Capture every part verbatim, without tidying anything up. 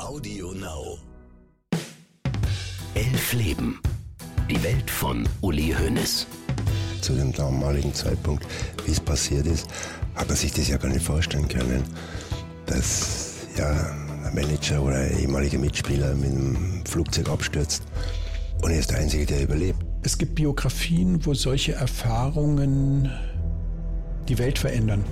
Audio Now. Elf Leben. Die Welt von Uli Hoeneß. Zu dem damaligen Zeitpunkt, wie es passiert ist, hat man sich das ja gar nicht vorstellen können, dass ja, ein Manager oder ein ehemaliger Mitspieler mit einem Flugzeug abstürzt und er ist der Einzige, der überlebt. Es gibt Biografien, wo solche Erfahrungen die Welt verändern.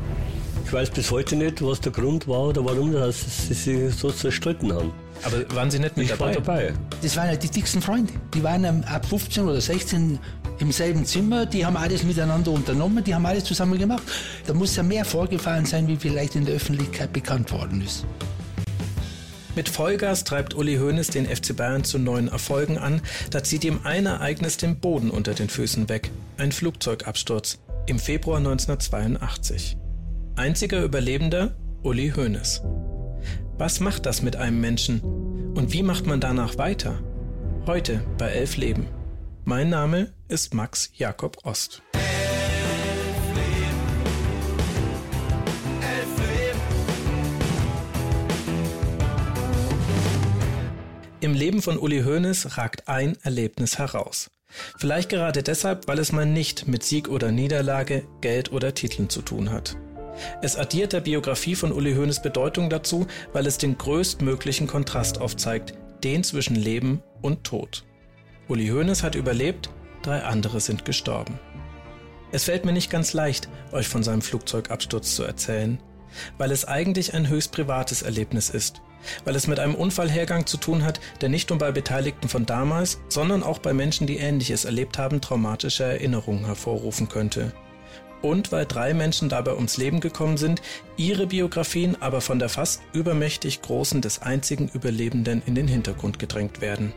Ich weiß bis heute nicht, was der Grund war oder warum das, sie sich so zerstritten haben. Aber waren Sie nicht mit dabei? Ich war dabei. Das waren ja die dicksten Freunde. Die waren ab fünfzehn oder sechzehn im selben Zimmer. Die haben alles miteinander unternommen, die haben alles zusammen gemacht. Da muss ja mehr vorgefallen sein, wie vielleicht in der Öffentlichkeit bekannt worden ist. Mit Vollgas treibt Uli Hoeneß den F C Bayern zu neuen Erfolgen an. Da zieht ihm ein Ereignis den Boden unter den Füßen weg. Ein Flugzeugabsturz im Februar neunzehnhundertzweiundachtzig. Einziger Überlebender, Uli Hoeneß. Was macht das mit einem Menschen? Und wie macht man danach weiter? Heute bei Elf Leben. Mein Name ist Max Jakob Ost. Im Leben von Uli Hoeneß ragt ein Erlebnis heraus. Vielleicht gerade deshalb, weil es mal nicht mit Sieg oder Niederlage, Geld oder Titeln zu tun hat. Es addiert der Biografie von Uli Hoeneß Bedeutung dazu, weil es den größtmöglichen Kontrast aufzeigt, den zwischen Leben und Tod. Uli Hoeneß hat überlebt, drei andere sind gestorben. Es fällt mir nicht ganz leicht, euch von seinem Flugzeugabsturz zu erzählen, weil es eigentlich ein höchst privates Erlebnis ist, weil es mit einem Unfallhergang zu tun hat, der nicht nur bei Beteiligten von damals, sondern auch bei Menschen, die Ähnliches erlebt haben, traumatische Erinnerungen hervorrufen könnte. Und weil drei Menschen dabei ums Leben gekommen sind, ihre Biografien aber von der fast übermächtig großen des einzigen Überlebenden in den Hintergrund gedrängt werden.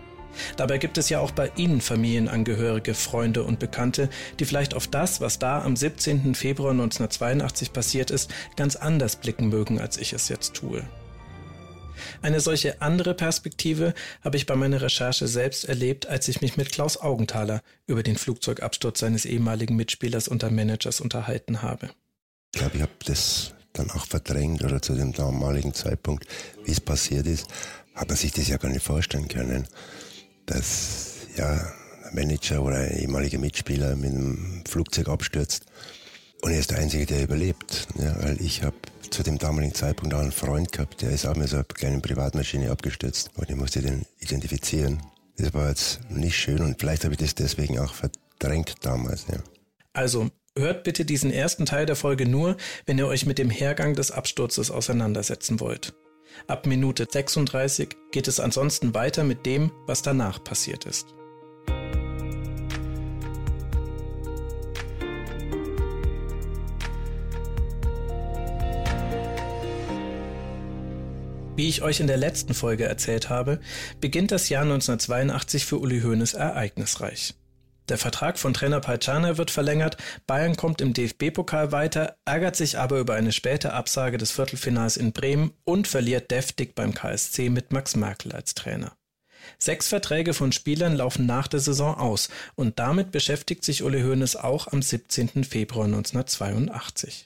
Dabei gibt es ja auch bei Ihnen Familienangehörige, Freunde und Bekannte, die vielleicht auf das, was da am siebzehnten Februar neunzehnhundertzweiundachtzig passiert ist, ganz anders blicken mögen, als ich es jetzt tue. Eine solche andere Perspektive habe ich bei meiner Recherche selbst erlebt, als ich mich mit Klaus Augenthaler über den Flugzeugabsturz seines ehemaligen Mitspielers und Managers unterhalten habe. Ich glaube, ich habe das dann auch verdrängt oder zu dem damaligen Zeitpunkt, wie es passiert ist, hat man sich das ja gar nicht vorstellen können, dass ja, ein Manager oder ein ehemaliger Mitspieler mit einem Flugzeug abstürzt und er ist der Einzige, der überlebt, ja, weil ich habe zu dem damaligen Zeitpunkt auch einen Freund gehabt, der ist auch mit so einer kleinen Privatmaschine abgestürzt und ich musste den identifizieren. Das war jetzt nicht schön und vielleicht habe ich das deswegen auch verdrängt damals. Ja. Also hört bitte diesen ersten Teil der Folge nur, wenn ihr euch mit dem Hergang des Absturzes auseinandersetzen wollt. Ab Minute sechsunddreißig geht es ansonsten weiter mit dem, was danach passiert ist. Wie ich euch in der letzten Folge erzählt habe, beginnt das Jahr neunzehnhundertzweiundachtzig für Uli Hoeneß ereignisreich. Der Vertrag von Trainer Paul Breitner wird verlängert, Bayern kommt im D F B-Pokal weiter, ärgert sich aber über eine späte Absage des Viertelfinals in Bremen und verliert deftig beim K S C mit Max Merkel als Trainer. Sechs Verträge von Spielern laufen nach der Saison aus und damit beschäftigt sich Uli Hoeneß auch am siebzehnten Februar neunzehnhundertzweiundachtzig.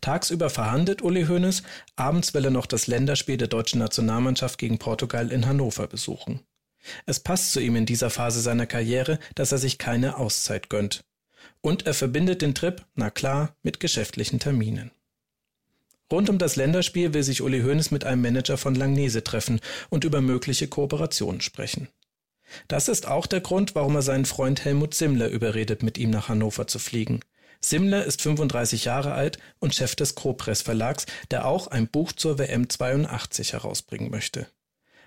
Tagsüber verhandelt Uli Hoeneß, abends will er noch das Länderspiel der deutschen Nationalmannschaft gegen Portugal in Hannover besuchen. Es passt zu ihm in dieser Phase seiner Karriere, dass er sich keine Auszeit gönnt. Und er verbindet den Trip, na klar, mit geschäftlichen Terminen. Rund um das Länderspiel will sich Uli Hoeneß mit einem Manager von Langnese treffen und über mögliche Kooperationen sprechen. Das ist auch der Grund, warum er seinen Freund Helmut Simmler überredet, mit ihm nach Hannover zu fliegen. Simmler ist fünfunddreißig Jahre alt und Chef des Co-Press Verlags, der auch ein Buch zur W M zweiundachtzig herausbringen möchte.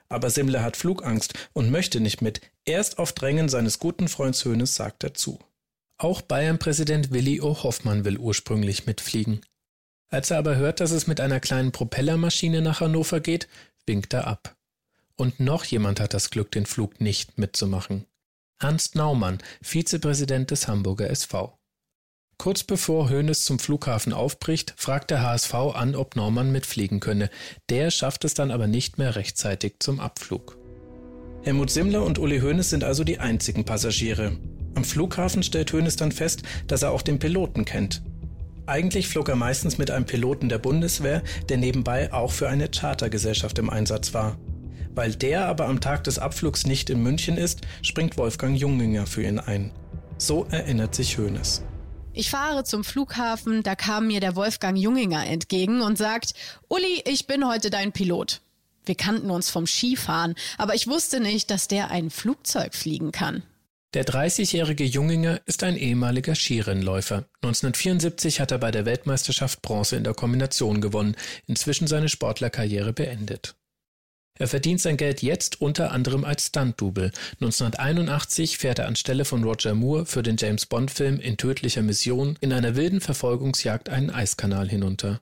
Aber Simmler hat Flugangst und möchte nicht mit. Erst auf Drängen seines guten Freundes Hoeneß sagt er zu. Auch Bayern-Präsident Willi O. Hoffmann will ursprünglich mitfliegen. Als er aber hört, dass es mit einer kleinen Propellermaschine nach Hannover geht, winkt er ab. Und noch jemand hat das Glück, den Flug nicht mitzumachen. Ernst Naumann, Vizepräsident des Hamburger S V. Kurz bevor Hoeneß zum Flughafen aufbricht, fragt der H S V an, ob Naumann mitfliegen könne. Der schafft es dann aber nicht mehr rechtzeitig zum Abflug. Helmut Simmler und Uli Hoeneß sind also die einzigen Passagiere. Am Flughafen stellt Hoeneß dann fest, dass er auch den Piloten kennt. Eigentlich flog er meistens mit einem Piloten der Bundeswehr, der nebenbei auch für eine Chartergesellschaft im Einsatz war. Weil der aber am Tag des Abflugs nicht in München ist, springt Wolfgang Junginger für ihn ein. So erinnert sich Hoeneß. Ich fahre zum Flughafen, da kam mir der Wolfgang Junginger entgegen und sagt: Uli, ich bin heute dein Pilot. Wir kannten uns vom Skifahren, aber ich wusste nicht, dass der ein Flugzeug fliegen kann. Der dreißigjährige Junginger ist ein ehemaliger Skirennläufer. neunzehnhundertvierundsiebzig hat er bei der Weltmeisterschaft Bronze in der Kombination gewonnen, inzwischen seine Sportlerkarriere beendet. Er verdient sein Geld jetzt unter anderem als Stunt-Double. neunzehnhunderteinundachtzig fährt er anstelle von Roger Moore für den James-Bond-Film In tödlicher Mission in einer wilden Verfolgungsjagd einen Eiskanal hinunter.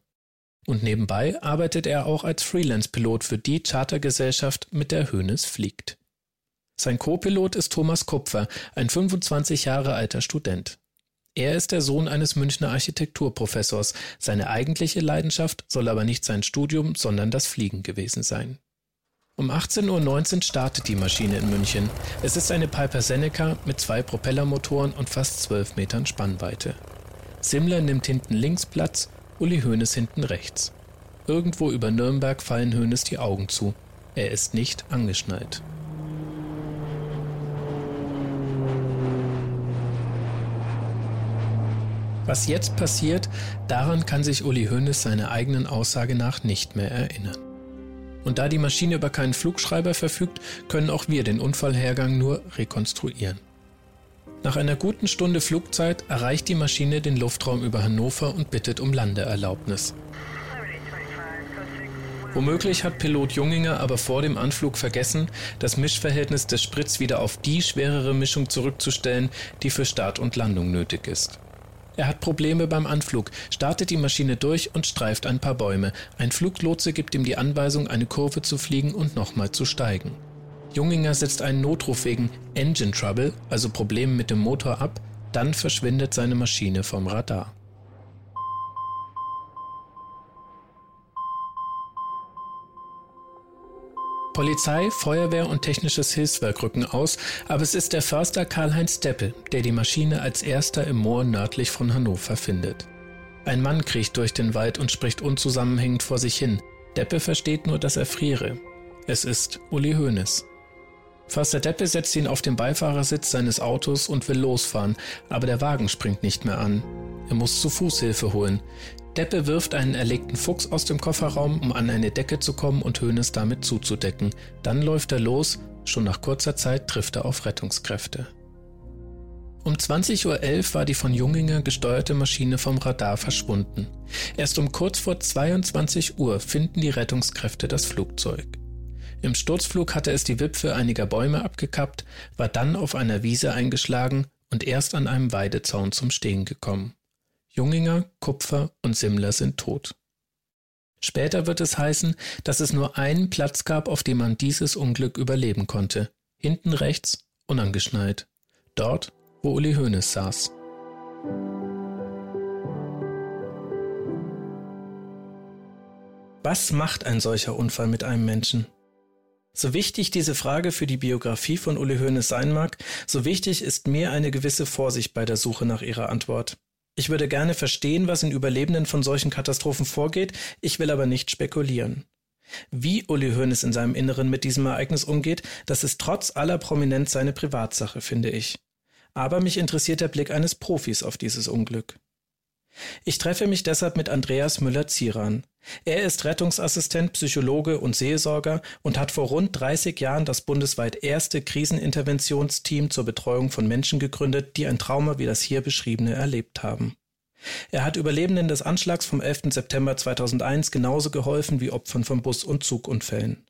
Und nebenbei arbeitet er auch als Freelance-Pilot für die Chartergesellschaft, mit der Hoeneß fliegt. Sein Co-Pilot ist Thomas Kupfer, ein fünfundzwanzig Jahre alter Student. Er ist der Sohn eines Münchner Architekturprofessors. Seine eigentliche Leidenschaft soll aber nicht sein Studium, sondern das Fliegen gewesen sein. Um achtzehn Uhr neunzehn startet die Maschine in München. Es ist eine Piper Seneca mit zwei Propellermotoren und fast zwölf Metern Spannweite. Simmler nimmt hinten links Platz, Uli Hoeneß hinten rechts. Irgendwo über Nürnberg fallen Hoeneß die Augen zu. Er ist nicht angeschnallt. Was jetzt passiert, daran kann sich Uli Hoeneß seiner eigenen Aussage nach nicht mehr erinnern. Und da die Maschine über keinen Flugschreiber verfügt, können auch wir den Unfallhergang nur rekonstruieren. Nach einer guten Stunde Flugzeit erreicht die Maschine den Luftraum über Hannover und bittet um Landeerlaubnis. Womöglich hat Pilot Junginger aber vor dem Anflug vergessen, das Mischverhältnis des Sprits wieder auf die schwerere Mischung zurückzustellen, die für Start und Landung nötig ist. Er hat Probleme beim Anflug, startet die Maschine durch und streift ein paar Bäume. Ein Fluglotse gibt ihm die Anweisung, eine Kurve zu fliegen und nochmal zu steigen. Junginger setzt einen Notruf wegen Engine Trouble, also Problemen mit dem Motor, ab, dann verschwindet seine Maschine vom Radar. Polizei, Feuerwehr und technisches Hilfswerk rücken aus, aber es ist der Förster Karl-Heinz Deppel, der die Maschine als erster im Moor nördlich von Hannover findet. Ein Mann kriecht durch den Wald und spricht unzusammenhängend vor sich hin. Deppel versteht nur, dass er friere. Es ist Uli Hoeneß. Förster Deppel setzt ihn auf den Beifahrersitz seines Autos und will losfahren, aber der Wagen springt nicht mehr an. Er muss zu Fuß Hilfe holen. Deppe wirft einen erlegten Fuchs aus dem Kofferraum, um an eine Decke zu kommen und Hoeneß damit zuzudecken. Dann läuft er los, schon nach kurzer Zeit trifft er auf Rettungskräfte. Um zwanzig Uhr elf war die von Junginger gesteuerte Maschine vom Radar verschwunden. Erst um kurz vor zweiundzwanzig Uhr finden die Rettungskräfte das Flugzeug. Im Sturzflug hatte es die Wipfel einiger Bäume abgekappt, war dann auf einer Wiese eingeschlagen und erst an einem Weidezaun zum Stehen gekommen. Junginger, Kupfer und Simmler sind tot. Später wird es heißen, dass es nur einen Platz gab, auf dem man dieses Unglück überleben konnte. Hinten rechts, unangeschnallt. Dort, wo Uli Hoeneß saß. Was macht ein solcher Unfall mit einem Menschen? So wichtig diese Frage für die Biografie von Uli Hoeneß sein mag, so wichtig ist mir eine gewisse Vorsicht bei der Suche nach ihrer Antwort. Ich würde gerne verstehen, was in Überlebenden von solchen Katastrophen vorgeht, ich will aber nicht spekulieren. Wie Uli Hoeneß in seinem Inneren mit diesem Ereignis umgeht, das ist trotz aller Prominenz seine Privatsache, finde ich. Aber mich interessiert der Blick eines Profis auf dieses Unglück. Ich treffe mich deshalb mit Andreas Müller-Cyran. Er ist Rettungsassistent, Psychologe und Seelsorger und hat vor rund dreißig Jahren das bundesweit erste Kriseninterventionsteam zur Betreuung von Menschen gegründet, die ein Trauma wie das hier beschriebene erlebt haben. Er hat Überlebenden des Anschlags vom elften September zweitausendeins genauso geholfen wie Opfern von Bus- und Zugunfällen.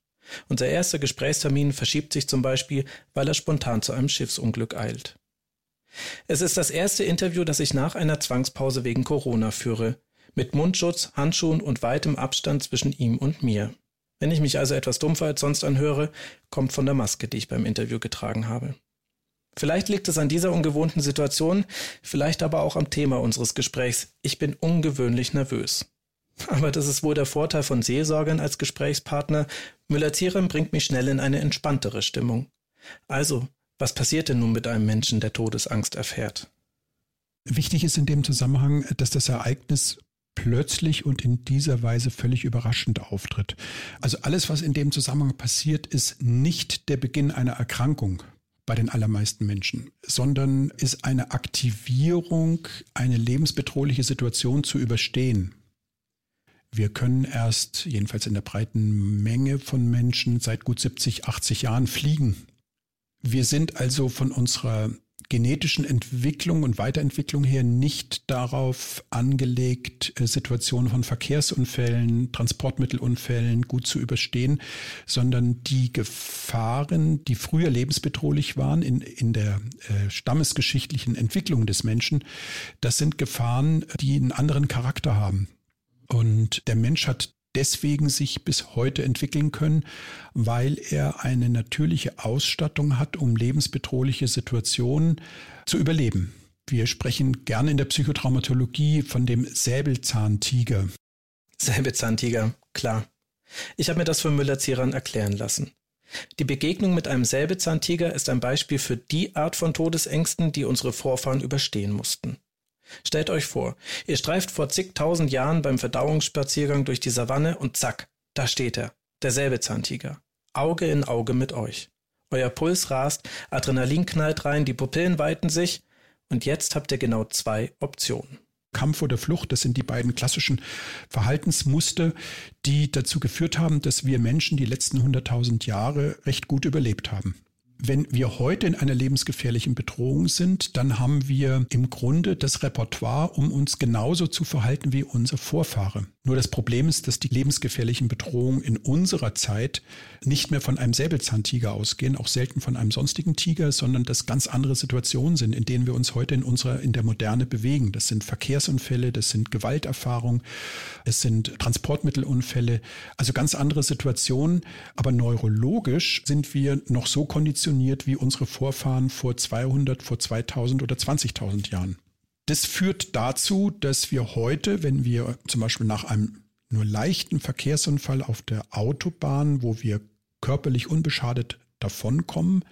Unser erster Gesprächstermin verschiebt sich zum Beispiel, weil er spontan zu einem Schiffsunglück eilt. Es ist das erste Interview, das ich nach einer Zwangspause wegen Corona führe. Mit Mundschutz, Handschuhen und weitem Abstand zwischen ihm und mir. Wenn ich mich also etwas dumpfer als sonst anhöre, kommt von der Maske, die ich beim Interview getragen habe. Vielleicht liegt es an dieser ungewohnten Situation, vielleicht aber auch am Thema unseres Gesprächs. Ich bin ungewöhnlich nervös. Aber das ist wohl der Vorteil von Seelsorgern als Gesprächspartner. Müller-Cyran bringt mich schnell in eine entspanntere Stimmung. Also, was passiert denn nun mit einem Menschen, der Todesangst erfährt? Wichtig ist in dem Zusammenhang, dass das Ereignis plötzlich und in dieser Weise völlig überraschend auftritt. Also alles, was in dem Zusammenhang passiert, ist nicht der Beginn einer Erkrankung bei den allermeisten Menschen, sondern ist eine Aktivierung, eine lebensbedrohliche Situation zu überstehen. Wir können erst, jedenfalls in der breiten Menge von Menschen, seit gut siebzig, achtzig Jahren fliegen. Wir sind also von unserer genetischen Entwicklung und Weiterentwicklung her nicht darauf angelegt, Situationen von Verkehrsunfällen, Transportmittelunfällen gut zu überstehen, sondern die Gefahren, die früher lebensbedrohlich waren in, in der äh, stammesgeschichtlichen Entwicklung des Menschen, das sind Gefahren, die einen anderen Charakter haben. Und der Mensch hat deswegen sich bis heute entwickeln können, weil er eine natürliche Ausstattung hat, um lebensbedrohliche Situationen zu überleben. Wir sprechen gerne in der Psychotraumatologie von dem Säbelzahntiger. Säbelzahntiger, klar. Ich habe mir das von Müller-Cyran erklären lassen. Die Begegnung mit einem Säbelzahntiger ist ein Beispiel für die Art von Todesängsten, die unsere Vorfahren überstehen mussten. Stellt euch vor, ihr streift vor zigtausend Jahren beim Verdauungsspaziergang durch die Savanne und zack, da steht er, der Säbelzahntiger, Auge in Auge mit euch. Euer Puls rast, Adrenalin knallt rein, die Pupillen weiten sich und jetzt habt ihr genau zwei Optionen. Kampf oder Flucht, das sind die beiden klassischen Verhaltensmuster, die dazu geführt haben, dass wir Menschen die letzten hunderttausend Jahre recht gut überlebt haben. Wenn wir heute in einer lebensgefährlichen Bedrohung sind, dann haben wir im Grunde das Repertoire, um uns genauso zu verhalten wie unsere Vorfahren. Nur das Problem ist, dass die lebensgefährlichen Bedrohungen in unserer Zeit nicht mehr von einem Säbelzahntiger ausgehen, auch selten von einem sonstigen Tiger, sondern dass ganz andere Situationen sind, in denen wir uns heute in unserer, in der Moderne bewegen. Das sind Verkehrsunfälle, das sind Gewalterfahrungen, es sind Transportmittelunfälle, also ganz andere Situationen. Aber neurologisch sind wir noch so konditioniert, wie unsere Vorfahren vor zweihundert, vor zweitausend oder zwanzigtausend Jahren. Das führt dazu, dass wir heute, wenn wir zum Beispiel nach einem nur leichten Verkehrsunfall auf der Autobahn, wo wir körperlich unbeschadet davonkommen,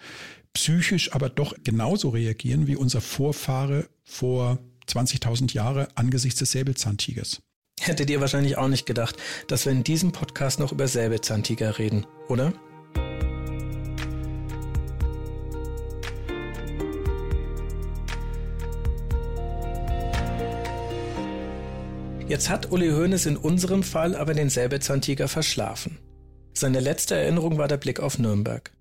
psychisch aber doch genauso reagieren wie unser Vorfahre vor zwanzigtausend Jahren angesichts des Säbelzahntigers. Hättet ihr wahrscheinlich auch nicht gedacht, dass wir in diesem Podcast noch über Säbelzahntiger reden, oder? Jetzt hat Uli Hoeneß in unserem Fall aber den Säbelzahntiger verschlafen. Seine letzte Erinnerung war der Blick auf Nürnberg.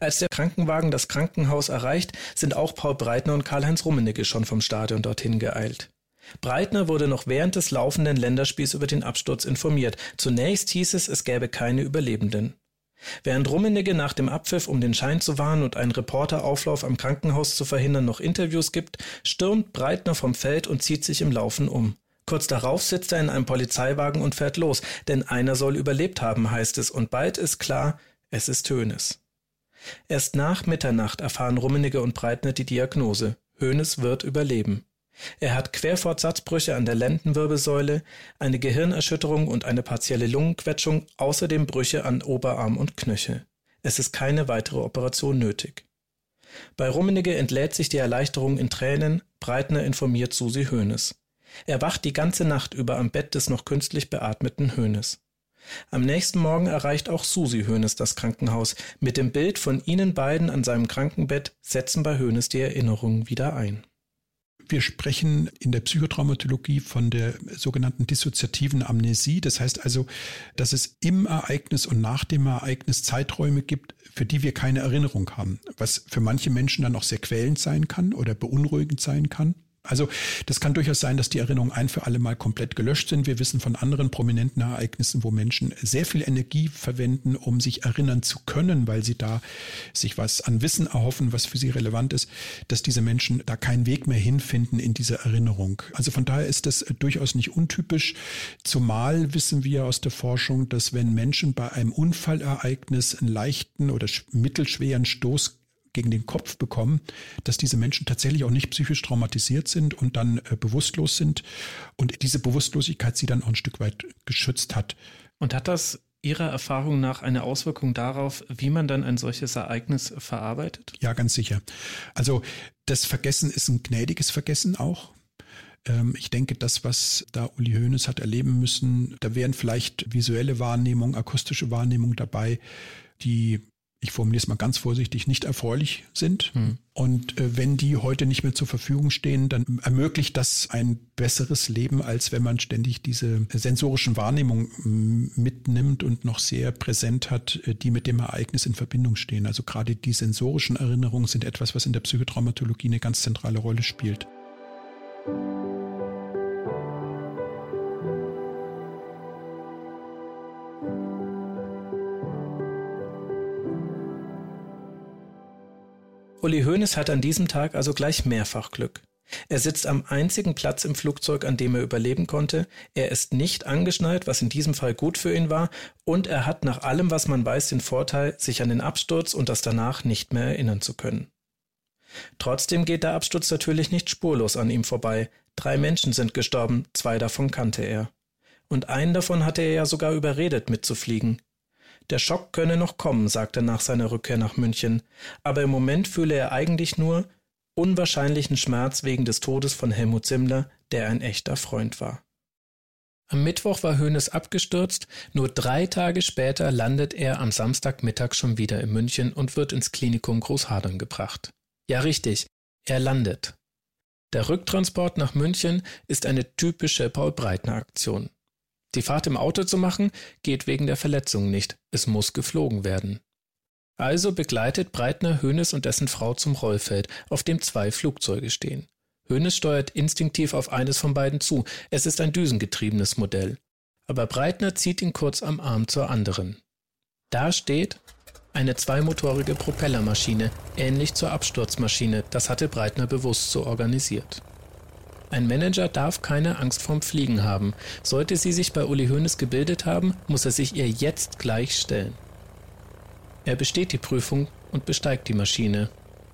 Als der Krankenwagen das Krankenhaus erreicht, sind auch Paul Breitner und Karl-Heinz Rummenigge schon vom Stadion dorthin geeilt. Breitner wurde noch während des laufenden Länderspiels über den Absturz informiert. Zunächst hieß es, es gäbe keine Überlebenden. Während Rummenigge nach dem Abpfiff, um den Schein zu wahren und einen Reporterauflauf am Krankenhaus zu verhindern, noch Interviews gibt, stürmt Breitner vom Feld und zieht sich im Laufen um. Kurz darauf sitzt er in einem Polizeiwagen und fährt los, denn einer soll überlebt haben, heißt es, und bald ist klar, es ist Hoeneß. Erst nach Mitternacht erfahren Rummenigge und Breitner die Diagnose: Hoeneß wird überleben. Er hat Querfortsatzbrüche an der Lendenwirbelsäule, eine Gehirnerschütterung und eine partielle Lungenquetschung, außerdem Brüche an Oberarm und Knöchel. Es ist keine weitere Operation nötig. Bei Rummenigge entlädt sich die Erleichterung in Tränen, Breitner informiert Susi Hoeneß. Er wacht die ganze Nacht über am Bett des noch künstlich beatmeten Hoeneß. Am nächsten Morgen erreicht auch Susi Hoeneß das Krankenhaus. Mit dem Bild von ihnen beiden an seinem Krankenbett setzen bei Hoeneß die Erinnerungen wieder ein. Wir sprechen in der Psychotraumatologie von der sogenannten dissoziativen Amnesie. Das heißt also, dass es im Ereignis und nach dem Ereignis Zeiträume gibt, für die wir keine Erinnerung haben. Was für manche Menschen dann auch sehr quälend sein kann oder beunruhigend sein kann. Also das kann durchaus sein, dass die Erinnerungen ein für alle Mal komplett gelöscht sind. Wir wissen von anderen prominenten Ereignissen, wo Menschen sehr viel Energie verwenden, um sich erinnern zu können, weil sie da sich was an Wissen erhoffen, was für sie relevant ist, dass diese Menschen da keinen Weg mehr hinfinden in dieser Erinnerung. Also von daher ist das durchaus nicht untypisch, zumal wissen wir aus der Forschung, dass wenn Menschen bei einem Unfallereignis einen leichten oder mittelschweren Stoß gegen den Kopf bekommen, dass diese Menschen tatsächlich auch nicht psychisch traumatisiert sind und dann äh, bewusstlos sind und diese Bewusstlosigkeit sie dann auch ein Stück weit geschützt hat. Und hat das Ihrer Erfahrung nach eine Auswirkung darauf, wie man dann ein solches Ereignis verarbeitet? Ja, ganz sicher. Also das Vergessen ist ein gnädiges Vergessen auch. Ähm, ich denke, das, was da Uli Hoeneß hat erleben müssen, da wären vielleicht visuelle Wahrnehmung, akustische Wahrnehmung dabei, die, ich formuliere es mal ganz vorsichtig, nicht erfreulich sind. Hm. Und äh, wenn die heute nicht mehr zur Verfügung stehen, dann ermöglicht das ein besseres Leben, als wenn man ständig diese sensorischen Wahrnehmungen m- mitnimmt und noch sehr präsent hat, die mit dem Ereignis in Verbindung stehen. Also gerade die sensorischen Erinnerungen sind etwas, was in der Psychotraumatologie eine ganz zentrale Rolle spielt. Uli Hoeneß hat an diesem Tag also gleich mehrfach Glück. Er sitzt am einzigen Platz im Flugzeug, an dem er überleben konnte. Er ist nicht angeschnallt, was in diesem Fall gut für ihn war. Und er hat nach allem, was man weiß, den Vorteil, sich an den Absturz und das danach nicht mehr erinnern zu können. Trotzdem geht der Absturz natürlich nicht spurlos an ihm vorbei. Drei Menschen sind gestorben, zwei davon kannte er. Und einen davon hatte er ja sogar überredet, mitzufliegen. Der Schock könne noch kommen, sagte er nach seiner Rückkehr nach München, aber im Moment fühle er eigentlich nur unwahrscheinlichen Schmerz wegen des Todes von Helmut Simmler, der ein echter Freund war. Am Mittwoch war Hoeneß abgestürzt, nur drei Tage später landet er am Samstagmittag schon wieder in München und wird ins Klinikum Großhadern gebracht. Ja, richtig, er landet. Der Rücktransport nach München ist eine typische Paul-Breitner-Aktion. Die Fahrt im Auto zu machen, geht wegen der Verletzung nicht. Es muss geflogen werden. Also begleitet Breitner Hoeneß und dessen Frau zum Rollfeld, auf dem zwei Flugzeuge stehen. Hoeneß steuert instinktiv auf eines von beiden zu. Es ist ein düsengetriebenes Modell. Aber Breitner zieht ihn kurz am Arm zur anderen. Da steht eine zweimotorige Propellermaschine, ähnlich zur Absturzmaschine. Das hatte Breitner bewusst so organisiert. Ein Manager darf keine Angst vorm Fliegen haben. Sollte sie sich bei Uli Hoeneß gebildet haben, muss er sich ihr jetzt gleich stellen. Er besteht die Prüfung und besteigt die Maschine.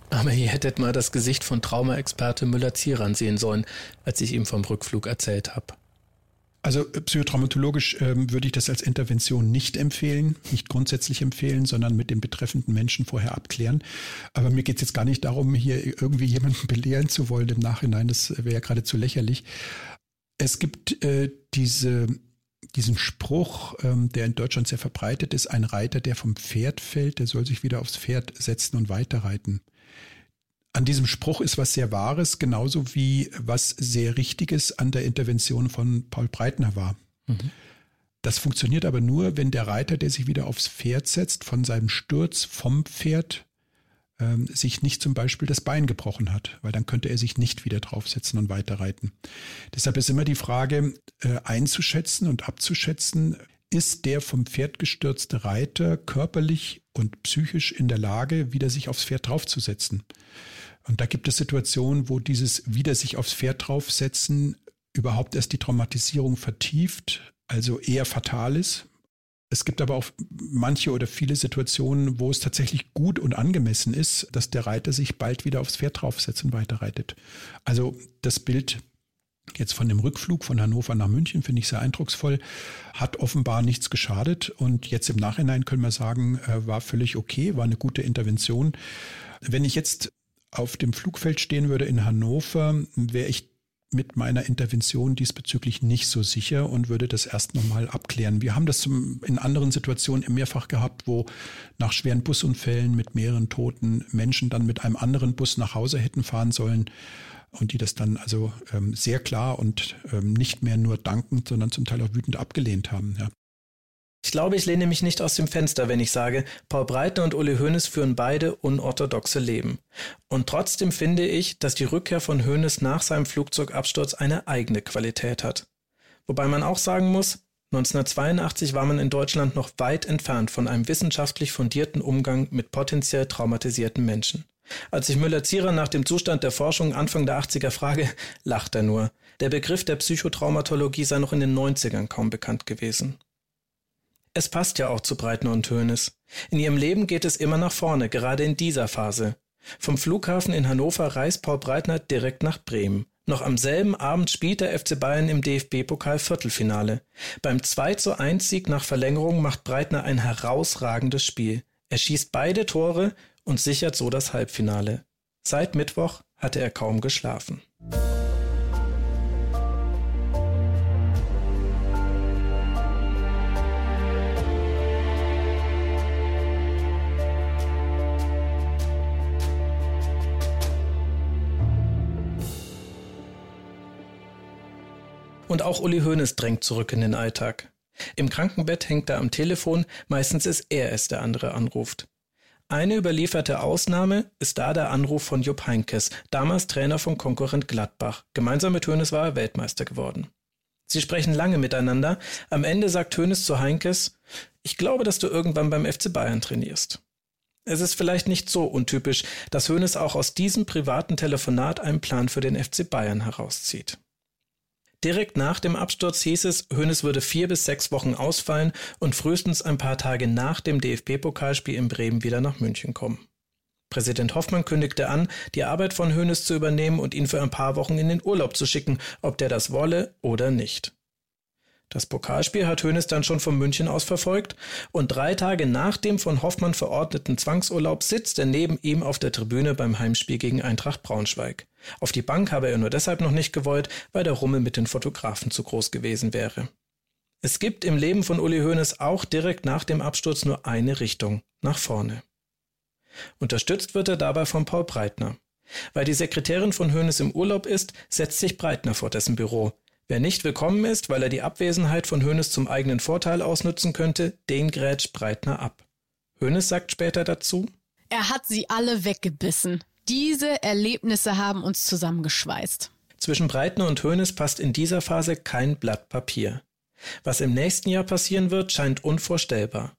Aber ihr hättet mal das Gesicht von Traumaexperte Müller-Cyran sehen sollen, als ich ihm vom Rückflug erzählt habe. Also psychotraumatologisch ähm, würde ich das als Intervention nicht empfehlen, nicht grundsätzlich empfehlen, sondern mit dem betreffenden Menschen vorher abklären. Aber mir geht es jetzt gar nicht darum, hier irgendwie jemanden belehren zu wollen im Nachhinein. Das wäre ja geradezu lächerlich. Es gibt äh, diese, diesen Spruch, ähm, der in Deutschland sehr verbreitet ist: Ein Reiter, der vom Pferd fällt, der soll sich wieder aufs Pferd setzen und weiterreiten. An diesem Spruch ist was sehr Wahres, genauso wie was sehr Richtiges an der Intervention von Paul Breitner war. Mhm. Das funktioniert aber nur, wenn der Reiter, der sich wieder aufs Pferd setzt, von seinem Sturz vom Pferd ähm, sich nicht zum Beispiel das Bein gebrochen hat, weil dann könnte er sich nicht wieder draufsetzen und weiterreiten. Deshalb ist immer die Frage äh, einzuschätzen und abzuschätzen, ist der vom Pferd gestürzte Reiter körperlich und psychisch in der Lage, wieder sich aufs Pferd draufzusetzen. Und da gibt es Situationen, wo dieses wieder sich aufs Pferd draufsetzen überhaupt erst die Traumatisierung vertieft, also eher fatal ist. Es gibt aber auch manche oder viele Situationen, wo es tatsächlich gut und angemessen ist, dass der Reiter sich bald wieder aufs Pferd draufsetzt und weiterreitet. Also das Bild jetzt von dem Rückflug von Hannover nach München finde ich sehr eindrucksvoll, hat offenbar nichts geschadet und jetzt im Nachhinein können wir sagen, war völlig okay, war eine gute Intervention. Wenn ich jetzt auf dem Flugfeld stehen würde in Hannover, wäre ich mit meiner Intervention diesbezüglich nicht so sicher und würde das erst nochmal abklären. Wir haben das in anderen Situationen mehrfach gehabt, wo nach schweren Busunfällen mit mehreren Toten Menschen dann mit einem anderen Bus nach Hause hätten fahren sollen. Und die das dann also ähm, sehr klar und ähm, nicht mehr nur dankend, sondern zum Teil auch wütend abgelehnt haben. Ja. Ich glaube, ich lehne mich nicht aus dem Fenster, wenn ich sage, Paul Breitner und Uli Hoeneß führen beide unorthodoxe Leben. Und trotzdem finde ich, dass die Rückkehr von Hoeneß nach seinem Flugzeugabsturz eine eigene Qualität hat. Wobei man auch sagen muss, neunzehnhundertzweiundachtzig war man in Deutschland noch weit entfernt von einem wissenschaftlich fundierten Umgang mit potenziell traumatisierten Menschen. Als ich Müller-Cyran nach dem Zustand der Forschung Anfang der achtziger frage, lacht er nur. Der Begriff der Psychotraumatologie sei noch in den neunzigern kaum bekannt gewesen. Es passt ja auch zu Breitner und Hoeneß. In ihrem Leben geht es immer nach vorne, gerade in dieser Phase. Vom Flughafen in Hannover reist Paul Breitner direkt nach Bremen. Noch am selben Abend spielt der F C Bayern im D F B-Pokal Viertelfinale. Beim zwei zu eins Sieg nach Verlängerung macht Breitner ein herausragendes Spiel. Er schießt beide Tore und sichert so das Halbfinale. Seit Mittwoch hatte er kaum geschlafen. Und auch Uli Hoeneß drängt zurück in den Alltag. Im Krankenbett hängt er am Telefon, meistens ist er es, der andere anruft. Eine überlieferte Ausnahme ist da der Anruf von Jupp Heynckes, damals Trainer von Konkurrent Gladbach. Gemeinsam mit Hoeneß war er Weltmeister geworden. Sie sprechen lange miteinander. Am Ende sagt Hoeneß zu Heynckes: Ich glaube, dass du irgendwann beim F C Bayern trainierst. Es ist vielleicht nicht so untypisch, dass Hoeneß auch aus diesem privaten Telefonat einen Plan für den F C Bayern herauszieht. Direkt nach dem Absturz hieß es, Hoeneß würde vier bis sechs Wochen ausfallen und frühestens ein paar Tage nach dem D F B-Pokalspiel in Bremen wieder nach München kommen. Präsident Hoffmann kündigte an, die Arbeit von Hoeneß zu übernehmen und ihn für ein paar Wochen in den Urlaub zu schicken, ob der das wolle oder nicht. Das Pokalspiel hat Hoeneß dann schon von München aus verfolgt und drei Tage nach dem von Hoffmann verordneten Zwangsurlaub sitzt er neben ihm auf der Tribüne beim Heimspiel gegen Eintracht Braunschweig. Auf die Bank habe er nur deshalb noch nicht gewollt, weil der Rummel mit den Fotografen zu groß gewesen wäre. Es gibt im Leben von Uli Hoeneß auch direkt nach dem Absturz nur eine Richtung, nach vorne. Unterstützt wird er dabei von Paul Breitner. Weil die Sekretärin von Hoeneß im Urlaub ist, setzt sich Breitner vor dessen Büro. Wer nicht willkommen ist, weil er die Abwesenheit von Hoeneß zum eigenen Vorteil ausnutzen könnte, den grätscht Breitner ab. Hoeneß sagt später dazu: Er hat sie alle weggebissen. Diese Erlebnisse haben uns zusammengeschweißt. Zwischen Breitner und Hoeneß passt in dieser Phase kein Blatt Papier. Was im nächsten Jahr passieren wird, scheint unvorstellbar.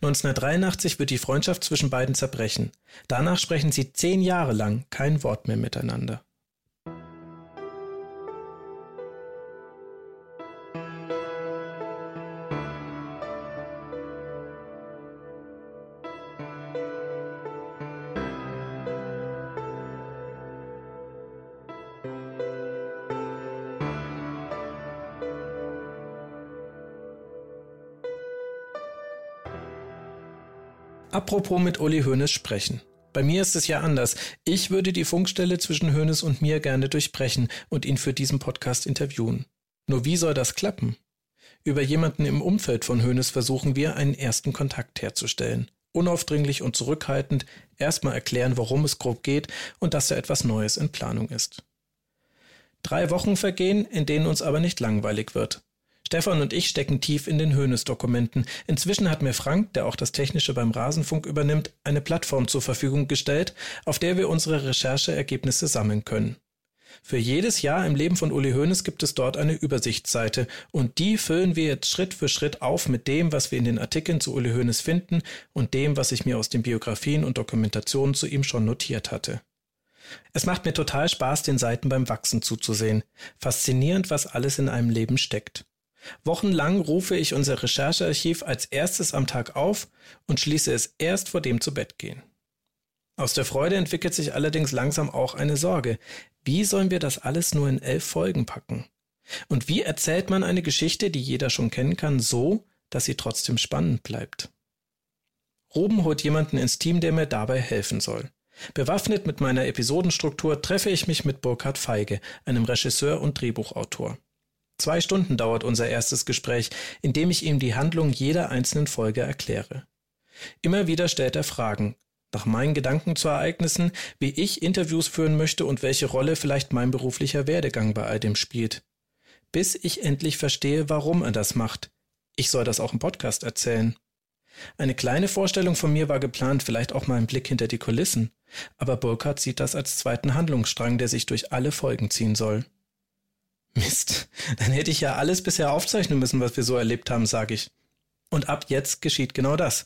neunzehnhundertdreiundachtzig wird die Freundschaft zwischen beiden zerbrechen. Danach sprechen sie zehn Jahre lang kein Wort mehr miteinander. Apropos mit Uli Hoeneß sprechen. Bei mir ist es ja anders. Ich würde die Funkstelle zwischen Hoeneß und mir gerne durchbrechen und ihn für diesen Podcast interviewen. Nur wie soll das klappen? Über jemanden im Umfeld von Hoeneß versuchen wir, einen ersten Kontakt herzustellen. Unaufdringlich und zurückhaltend erstmal erklären, worum es grob geht und dass da etwas Neues in Planung ist. Drei Wochen vergehen, in denen uns aber nicht langweilig wird. Stefan und ich stecken tief in den Hoeneß-Dokumenten. Inzwischen hat mir Frank, der auch das Technische beim Rasenfunk übernimmt, eine Plattform zur Verfügung gestellt, auf der wir unsere Rechercheergebnisse sammeln können. Für jedes Jahr im Leben von Uli Hoeneß gibt es dort eine Übersichtsseite und die füllen wir jetzt Schritt für Schritt auf mit dem, was wir in den Artikeln zu Uli Hoeneß finden und dem, was ich mir aus den Biografien und Dokumentationen zu ihm schon notiert hatte. Es macht mir total Spaß, den Seiten beim Wachsen zuzusehen. Faszinierend, was alles in einem Leben steckt. Wochenlang rufe ich unser Recherchearchiv als erstes am Tag auf und schließe es erst vor dem Zubettgehen. Aus der Freude entwickelt sich allerdings langsam auch eine Sorge. Wie sollen wir das alles nur in elf Folgen packen? Und wie erzählt man eine Geschichte, die jeder schon kennen kann, so, dass sie trotzdem spannend bleibt? Ruben holt jemanden ins Team, der mir dabei helfen soll. Bewaffnet mit meiner Episodenstruktur treffe ich mich mit Burkhard Feige, einem Regisseur und Drehbuchautor. Zwei Stunden dauert unser erstes Gespräch, in dem ich ihm die Handlung jeder einzelnen Folge erkläre. Immer wieder stellt er Fragen, nach meinen Gedanken zu Ereignissen, wie ich Interviews führen möchte und welche Rolle vielleicht mein beruflicher Werdegang bei all dem spielt. Bis ich endlich verstehe, warum er das macht. Ich soll das auch im Podcast erzählen. Eine kleine Vorstellung von mir war geplant, vielleicht auch mal ein Blick hinter die Kulissen. Aber Burkhard sieht das als zweiten Handlungsstrang, der sich durch alle Folgen ziehen soll. Mist, dann hätte ich ja alles bisher aufzeichnen müssen, was wir so erlebt haben, sage ich. Und ab jetzt geschieht genau das.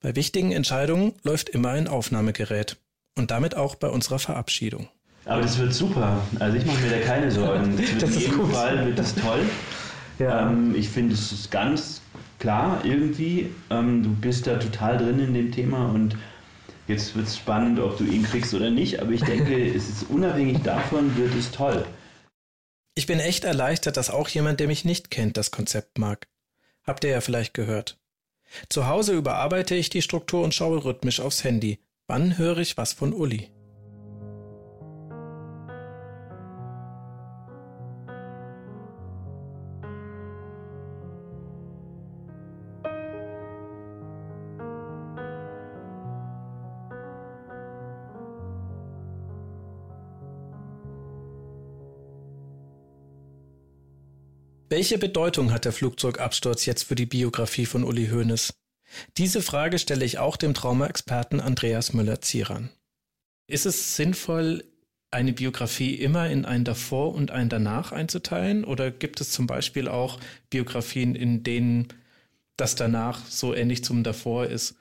Bei wichtigen Entscheidungen läuft immer ein Aufnahmegerät. Und damit auch bei unserer Verabschiedung. Aber das wird super. Also ich mache mir da keine Sorgen. Das wird das in jedem gut. Fall wird das toll. Ja. Ähm, ich finde, es ist ganz klar irgendwie. Ähm, du bist da total drin in dem Thema und jetzt wird es spannend, ob du ihn kriegst oder nicht. Aber ich denke, es ist unabhängig davon, wird es toll. Ich bin echt erleichtert, dass auch jemand, der mich nicht kennt, das Konzept mag. Habt ihr ja vielleicht gehört. Zu Hause überarbeite ich die Struktur und schaue rhythmisch aufs Handy. Wann höre ich was von Uli? Welche Bedeutung hat der Flugzeugabsturz jetzt für die Biografie von Uli Hoeneß? Diese Frage stelle ich auch dem Trauma-Experten Andreas Müller-Cyran. Ist es sinnvoll, eine Biografie immer in ein davor und ein danach einzuteilen? Oder gibt es zum Beispiel auch Biografien, in denen das danach so ähnlich zum davor ist,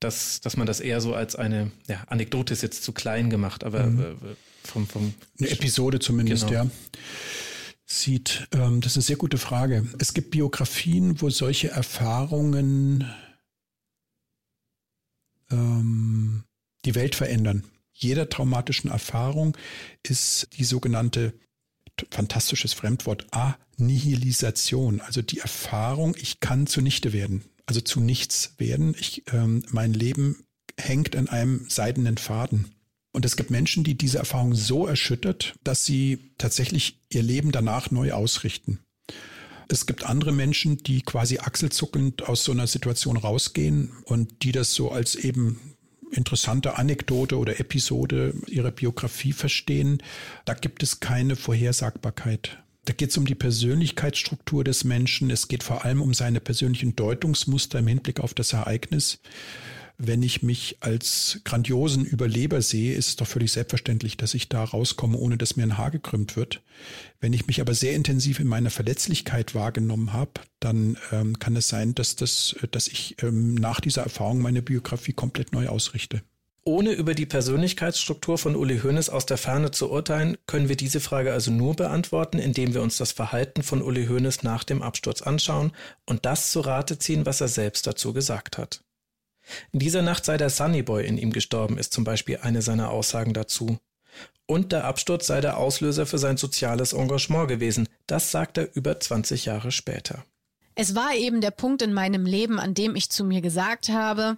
dass, dass man das eher so als eine, ja, Anekdote ist jetzt zu klein gemacht, aber mhm. vom, vom... Eine Episode zumindest, genau. ja. Sieht, ähm, das ist eine sehr gute Frage. Es gibt Biografien, wo solche Erfahrungen ähm, die Welt verändern. Jeder traumatischen Erfahrung ist die sogenannte, fantastisches Fremdwort, Annihilisation. Also die Erfahrung, ich kann zunichte werden, also zu nichts werden. Ich, ähm, mein Leben hängt an einem seidenen Faden. Und es gibt Menschen, die diese Erfahrung so erschüttert, dass sie tatsächlich ihr Leben danach neu ausrichten. Es gibt andere Menschen, die quasi achselzuckend aus so einer Situation rausgehen und die das so als eben interessante Anekdote oder Episode ihrer Biografie verstehen. Da gibt es keine Vorhersagbarkeit. Da geht es um die Persönlichkeitsstruktur des Menschen. Es geht vor allem um seine persönlichen Deutungsmuster im Hinblick auf das Ereignis. Wenn ich mich als grandiosen Überleber sehe, ist es doch völlig selbstverständlich, dass ich da rauskomme, ohne dass mir ein Haar gekrümmt wird. Wenn ich mich aber sehr intensiv in meiner Verletzlichkeit wahrgenommen habe, dann ähm, kann es sein, dass, das, dass ich ähm, nach dieser Erfahrung meine Biografie komplett neu ausrichte. Ohne über die Persönlichkeitsstruktur von Uli Hoeneß aus der Ferne zu urteilen, können wir diese Frage also nur beantworten, indem wir uns das Verhalten von Uli Hoeneß nach dem Absturz anschauen und das zu Rate ziehen, was er selbst dazu gesagt hat. In dieser Nacht sei der Sunnyboy in ihm gestorben, ist zum Beispiel eine seiner Aussagen dazu. Und der Absturz sei der Auslöser für sein soziales Engagement gewesen. Das sagt er über zwanzig Jahre später. Es war eben der Punkt in meinem Leben, an dem ich zu mir gesagt habe,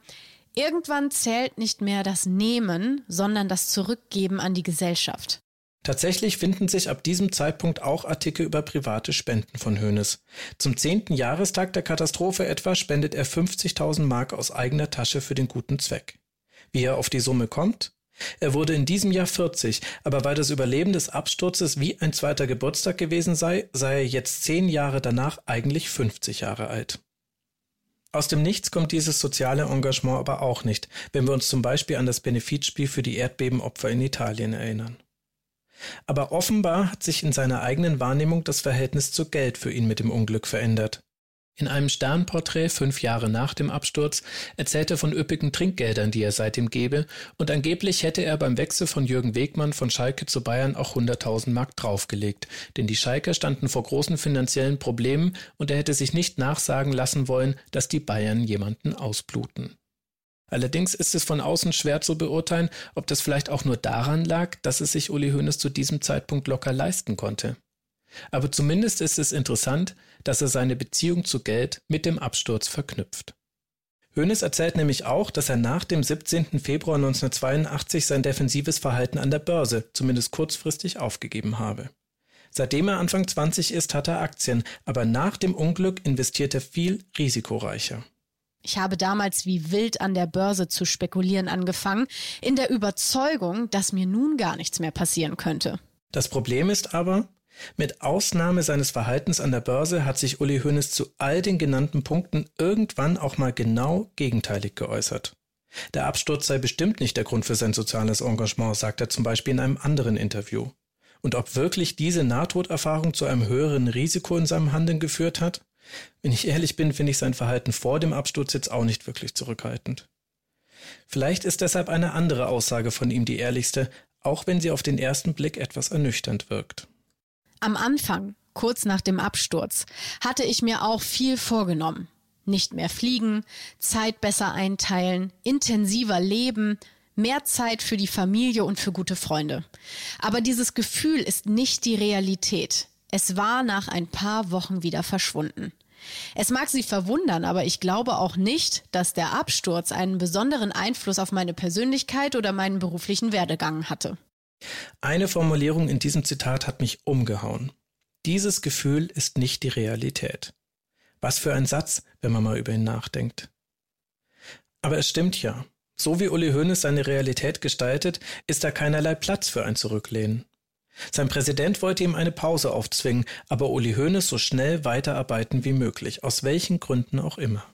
irgendwann zählt nicht mehr das Nehmen, sondern das Zurückgeben an die Gesellschaft. Tatsächlich finden sich ab diesem Zeitpunkt auch Artikel über private Spenden von Hoeneß. Zum zehnten Jahrestag der Katastrophe etwa spendet er fünfzigtausend Mark aus eigener Tasche für den guten Zweck. Wie er auf die Summe kommt? Er wurde in diesem Jahr vierzig, aber weil das Überleben des Absturzes wie ein zweiter Geburtstag gewesen sei, sei er jetzt zehn Jahre danach eigentlich fünfzig Jahre alt. Aus dem Nichts kommt dieses soziale Engagement aber auch nicht, wenn wir uns zum Beispiel an das Benefizspiel für die Erdbebenopfer in Italien erinnern. Aber offenbar hat sich in seiner eigenen Wahrnehmung das Verhältnis zu Geld für ihn mit dem Unglück verändert. In einem Sternporträt fünf Jahre nach dem Absturz erzählt er von üppigen Trinkgeldern, die er seitdem gebe, und angeblich hätte er beim Wechsel von Jürgen Wegmann von Schalke zu Bayern auch hunderttausend Mark draufgelegt, denn die Schalker standen vor großen finanziellen Problemen und er hätte sich nicht nachsagen lassen wollen, dass die Bayern jemanden ausbluten. Allerdings ist es von außen schwer zu beurteilen, ob das vielleicht auch nur daran lag, dass es sich Uli Hoeneß zu diesem Zeitpunkt locker leisten konnte. Aber zumindest ist es interessant, dass er seine Beziehung zu Geld mit dem Absturz verknüpft. Hoeneß erzählt nämlich auch, dass er nach dem siebzehnten Februar neunzehnhundertzweiundachtzig sein defensives Verhalten an der Börse, zumindest kurzfristig, aufgegeben habe. Seitdem er Anfang zwanzig ist, hat er Aktien, aber nach dem Unglück investiert er viel risikoreicher. Ich habe damals wie wild an der Börse zu spekulieren angefangen, in der Überzeugung, dass mir nun gar nichts mehr passieren könnte. Das Problem ist aber, mit Ausnahme seines Verhaltens an der Börse hat sich Uli Hoeneß zu all den genannten Punkten irgendwann auch mal genau gegenteilig geäußert. Der Absturz sei bestimmt nicht der Grund für sein soziales Engagement, sagt er zum Beispiel in einem anderen Interview. Und ob wirklich diese Nahtoderfahrung zu einem höheren Risiko in seinem Handeln geführt hat? Wenn ich ehrlich bin, finde ich sein Verhalten vor dem Absturz jetzt auch nicht wirklich zurückhaltend. Vielleicht ist deshalb eine andere Aussage von ihm die ehrlichste, auch wenn sie auf den ersten Blick etwas ernüchternd wirkt. Am Anfang, kurz nach dem Absturz, hatte ich mir auch viel vorgenommen. Nicht mehr fliegen, Zeit besser einteilen, intensiver leben, mehr Zeit für die Familie und für gute Freunde. Aber dieses Gefühl ist nicht die Realität. Es war nach ein paar Wochen wieder verschwunden. Es mag Sie verwundern, aber ich glaube auch nicht, dass der Absturz einen besonderen Einfluss auf meine Persönlichkeit oder meinen beruflichen Werdegang hatte. Eine Formulierung in diesem Zitat hat mich umgehauen. Dieses Gefühl ist nicht die Realität. Was für ein Satz, wenn man mal über ihn nachdenkt. Aber es stimmt ja. So wie Uli Hoeneß seine Realität gestaltet, ist da keinerlei Platz für ein Zurücklehnen. Sein Präsident wollte ihm eine Pause aufzwingen, aber Uli Hoeneß so schnell weiterarbeiten wie möglich, aus welchen Gründen auch immer.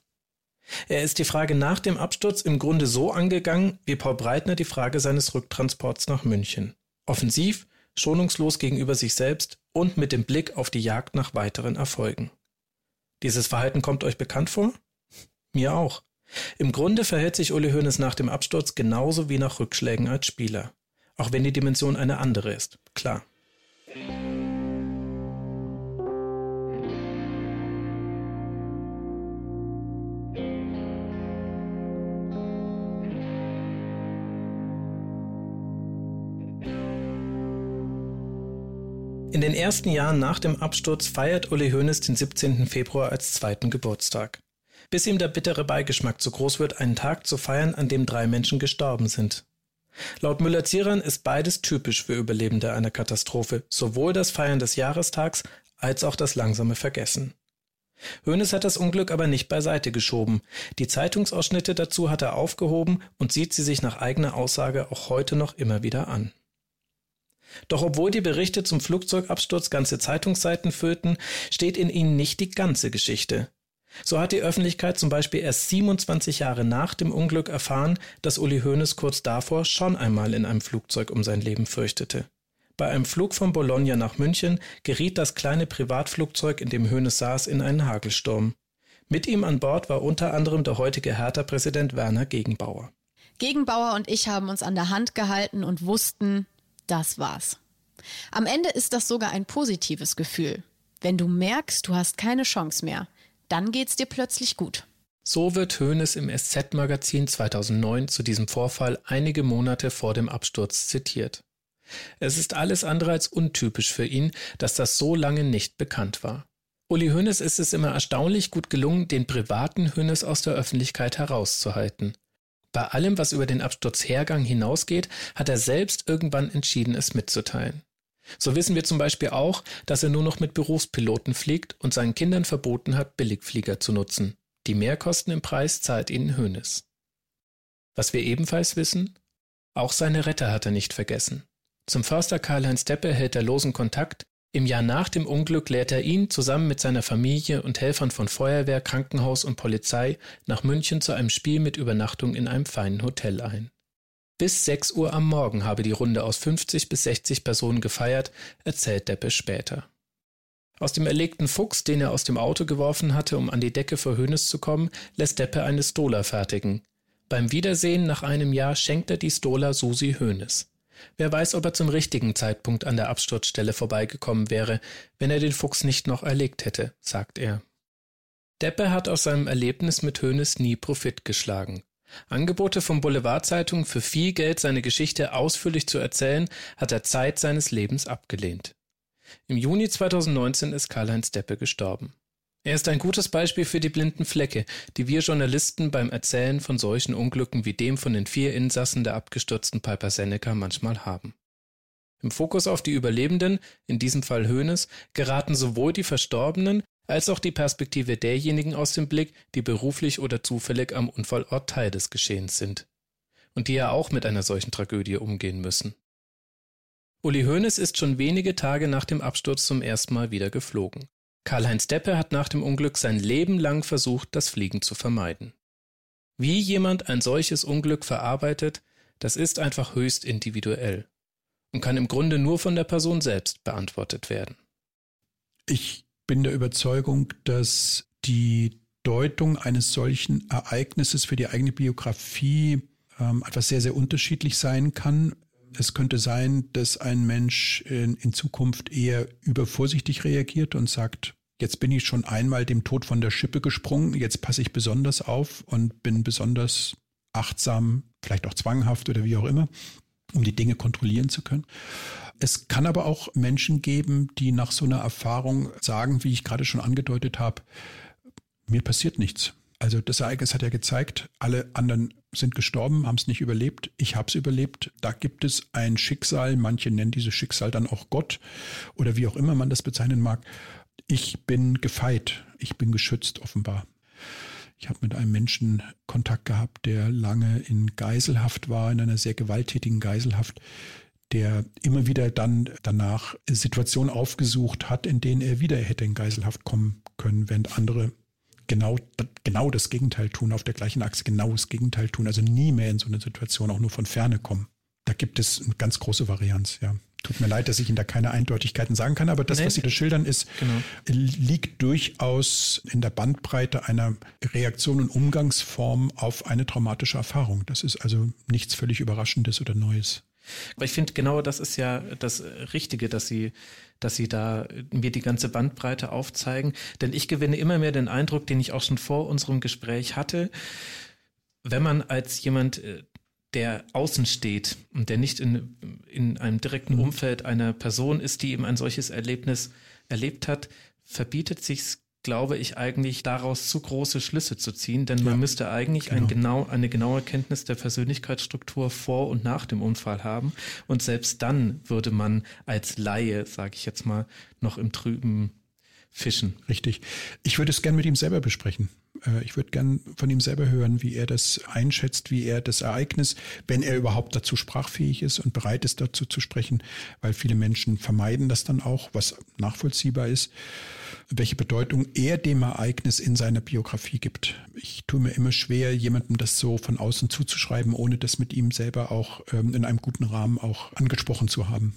Er ist die Frage nach dem Absturz im Grunde so angegangen, wie Paul Breitner die Frage seines Rücktransports nach München. Offensiv, schonungslos gegenüber sich selbst und mit dem Blick auf die Jagd nach weiteren Erfolgen. Dieses Verhalten kommt euch bekannt vor? Mir auch. Im Grunde verhält sich Uli Hoeneß nach dem Absturz genauso wie nach Rückschlägen als Spieler. Auch wenn die Dimension eine andere ist, klar. In den ersten Jahren nach dem Absturz feiert Uli Hoeneß den siebzehnten Februar als zweiten Geburtstag. Bis ihm der bittere Beigeschmack zu groß wird, einen Tag zu feiern, an dem drei Menschen gestorben sind. Laut Müller-Cyran ist beides typisch für Überlebende einer Katastrophe, sowohl das Feiern des Jahrestags als auch das langsame Vergessen. Hoeneß hat das Unglück aber nicht beiseite geschoben. Die Zeitungsausschnitte dazu hat er aufgehoben und sieht sie sich nach eigener Aussage auch heute noch immer wieder an. Doch obwohl die Berichte zum Flugzeugabsturz ganze Zeitungsseiten füllten, steht in ihnen nicht die ganze Geschichte. So hat die Öffentlichkeit zum Beispiel erst siebenundzwanzig Jahre nach dem Unglück erfahren, dass Uli Hoeneß kurz davor schon einmal in einem Flugzeug um sein Leben fürchtete. Bei einem Flug von Bologna nach München geriet das kleine Privatflugzeug, in dem Hoeneß saß, in einen Hagelsturm. Mit ihm an Bord war unter anderem der heutige Hertha-Präsident Werner Gegenbauer. Gegenbauer und ich haben uns an der Hand gehalten und wussten, das war's. Am Ende ist das sogar ein positives Gefühl. Wenn du merkst, du hast keine Chance mehr, dann geht's dir plötzlich gut. So wird Hoeneß im S Z-Magazin zweitausendneun zu diesem Vorfall einige Monate vor dem Absturz zitiert. Es ist alles andere als untypisch für ihn, dass das so lange nicht bekannt war. Uli Hoeneß ist es immer erstaunlich gut gelungen, den privaten Hoeneß aus der Öffentlichkeit herauszuhalten. Bei allem, was über den Absturzhergang hinausgeht, hat er selbst irgendwann entschieden, es mitzuteilen. So wissen wir zum Beispiel auch, dass er nur noch mit Berufspiloten fliegt und seinen Kindern verboten hat, Billigflieger zu nutzen. Die Mehrkosten im Preis zahlt ihnen Hoeneß. Was wir ebenfalls wissen, auch seine Retter hat er nicht vergessen. Zum Förster Karl-Heinz Deppe hält er losen Kontakt. Im Jahr nach dem Unglück lädt er ihn zusammen mit seiner Familie und Helfern von Feuerwehr, Krankenhaus und Polizei nach München zu einem Spiel mit Übernachtung in einem feinen Hotel ein. Bis sechs Uhr am Morgen habe die Runde aus fünfzig bis sechzig Personen gefeiert, erzählt Deppe später. Aus dem erlegten Fuchs, den er aus dem Auto geworfen hatte, um an die Decke vor Hoeneß zu kommen, lässt Deppe eine Stola fertigen. Beim Wiedersehen nach einem Jahr schenkt er die Stola Susi Hoeneß. Wer weiß, ob er zum richtigen Zeitpunkt an der Absturzstelle vorbeigekommen wäre, wenn er den Fuchs nicht noch erlegt hätte, sagt er. Deppe hat aus seinem Erlebnis mit Hoeneß nie Profit geschlagen. Angebote von Boulevardzeitungen für viel Geld, seine Geschichte ausführlich zu erzählen, hat er Zeit seines Lebens abgelehnt. Im Juni zweitausendneunzehn ist Karl-Heinz Deppe gestorben. Er ist ein gutes Beispiel für die blinden Flecke, die wir Journalisten beim Erzählen von solchen Unglücken wie dem von den vier Insassen der abgestürzten Piper Seneca manchmal haben. Im Fokus auf die Überlebenden, in diesem Fall Hoeneß, geraten sowohl die Verstorbenen als auch die Perspektive derjenigen aus dem Blick, die beruflich oder zufällig am Unfallort Teil des Geschehens sind. Und die ja auch mit einer solchen Tragödie umgehen müssen. Uli Hoeneß ist schon wenige Tage nach dem Absturz zum ersten Mal wieder geflogen. Karl-Heinz Deppe hat nach dem Unglück sein Leben lang versucht, das Fliegen zu vermeiden. Wie jemand ein solches Unglück verarbeitet, das ist einfach höchst individuell und kann im Grunde nur von der Person selbst beantwortet werden. Ich bin der Überzeugung, dass die Deutung eines solchen Ereignisses für die eigene Biografie ähm, etwas sehr, sehr unterschiedlich sein kann. Es könnte sein, dass ein Mensch in, in Zukunft eher übervorsichtig reagiert und sagt, jetzt bin ich schon einmal dem Tod von der Schippe gesprungen, jetzt passe ich besonders auf und bin besonders achtsam, vielleicht auch zwanghaft oder wie auch immer, um die Dinge kontrollieren zu können. Es kann aber auch Menschen geben, die nach so einer Erfahrung sagen, wie ich gerade schon angedeutet habe, mir passiert nichts. Also das Ereignis hat ja gezeigt, alle anderen sind gestorben, haben es nicht überlebt, ich habe es überlebt. Da gibt es ein Schicksal, manche nennen dieses Schicksal dann auch Gott oder wie auch immer man das bezeichnen mag. Ich bin gefeit, ich bin geschützt offenbar. Ich habe mit einem Menschen Kontakt gehabt, der lange in Geiselhaft war, in einer sehr gewalttätigen Geiselhaft, der immer wieder dann danach Situationen aufgesucht hat, in denen er wieder hätte in Geiselhaft kommen können, während andere genau, genau das Gegenteil tun, auf der gleichen Achse genau das Gegenteil tun, also nie mehr in so eine Situation auch nur von Ferne kommen. Da gibt es eine ganz große Varianz, ja. Tut mir leid, dass ich Ihnen da keine Eindeutigkeiten sagen kann, aber das, nee, was Sie da schildern, ist, genau. liegt durchaus in der Bandbreite einer Reaktion und Umgangsform auf eine traumatische Erfahrung. Das ist also nichts völlig Überraschendes oder Neues. Aber ich finde, genau das ist ja das Richtige, dass Sie, dass Sie da mir die ganze Bandbreite aufzeigen. Denn ich gewinne immer mehr den Eindruck, den ich auch schon vor unserem Gespräch hatte, wenn man als jemand, der außen steht und der nicht in, in einem direkten Umfeld einer Person ist, die eben ein solches Erlebnis erlebt hat, verbietet sich's, glaube ich, eigentlich daraus zu große Schlüsse zu ziehen, denn ja, man müsste eigentlich genau. Ein genau, eine genaue Kenntnis der Persönlichkeitsstruktur vor und nach dem Unfall haben und selbst dann würde man als Laie, sage ich jetzt mal, noch im Trüben fischen. Richtig. Ich würde es gern mit ihm selber besprechen. Ich würde gern von ihm selber hören, wie er das einschätzt, wie er das Ereignis, wenn er überhaupt dazu sprachfähig ist und bereit ist, dazu zu sprechen, weil viele Menschen vermeiden das dann auch, was nachvollziehbar ist, welche Bedeutung er dem Ereignis in seiner Biografie gibt. Ich tue mir immer schwer, jemandem das so von außen zuzuschreiben, ohne das mit ihm selber auch in einem guten Rahmen auch angesprochen zu haben.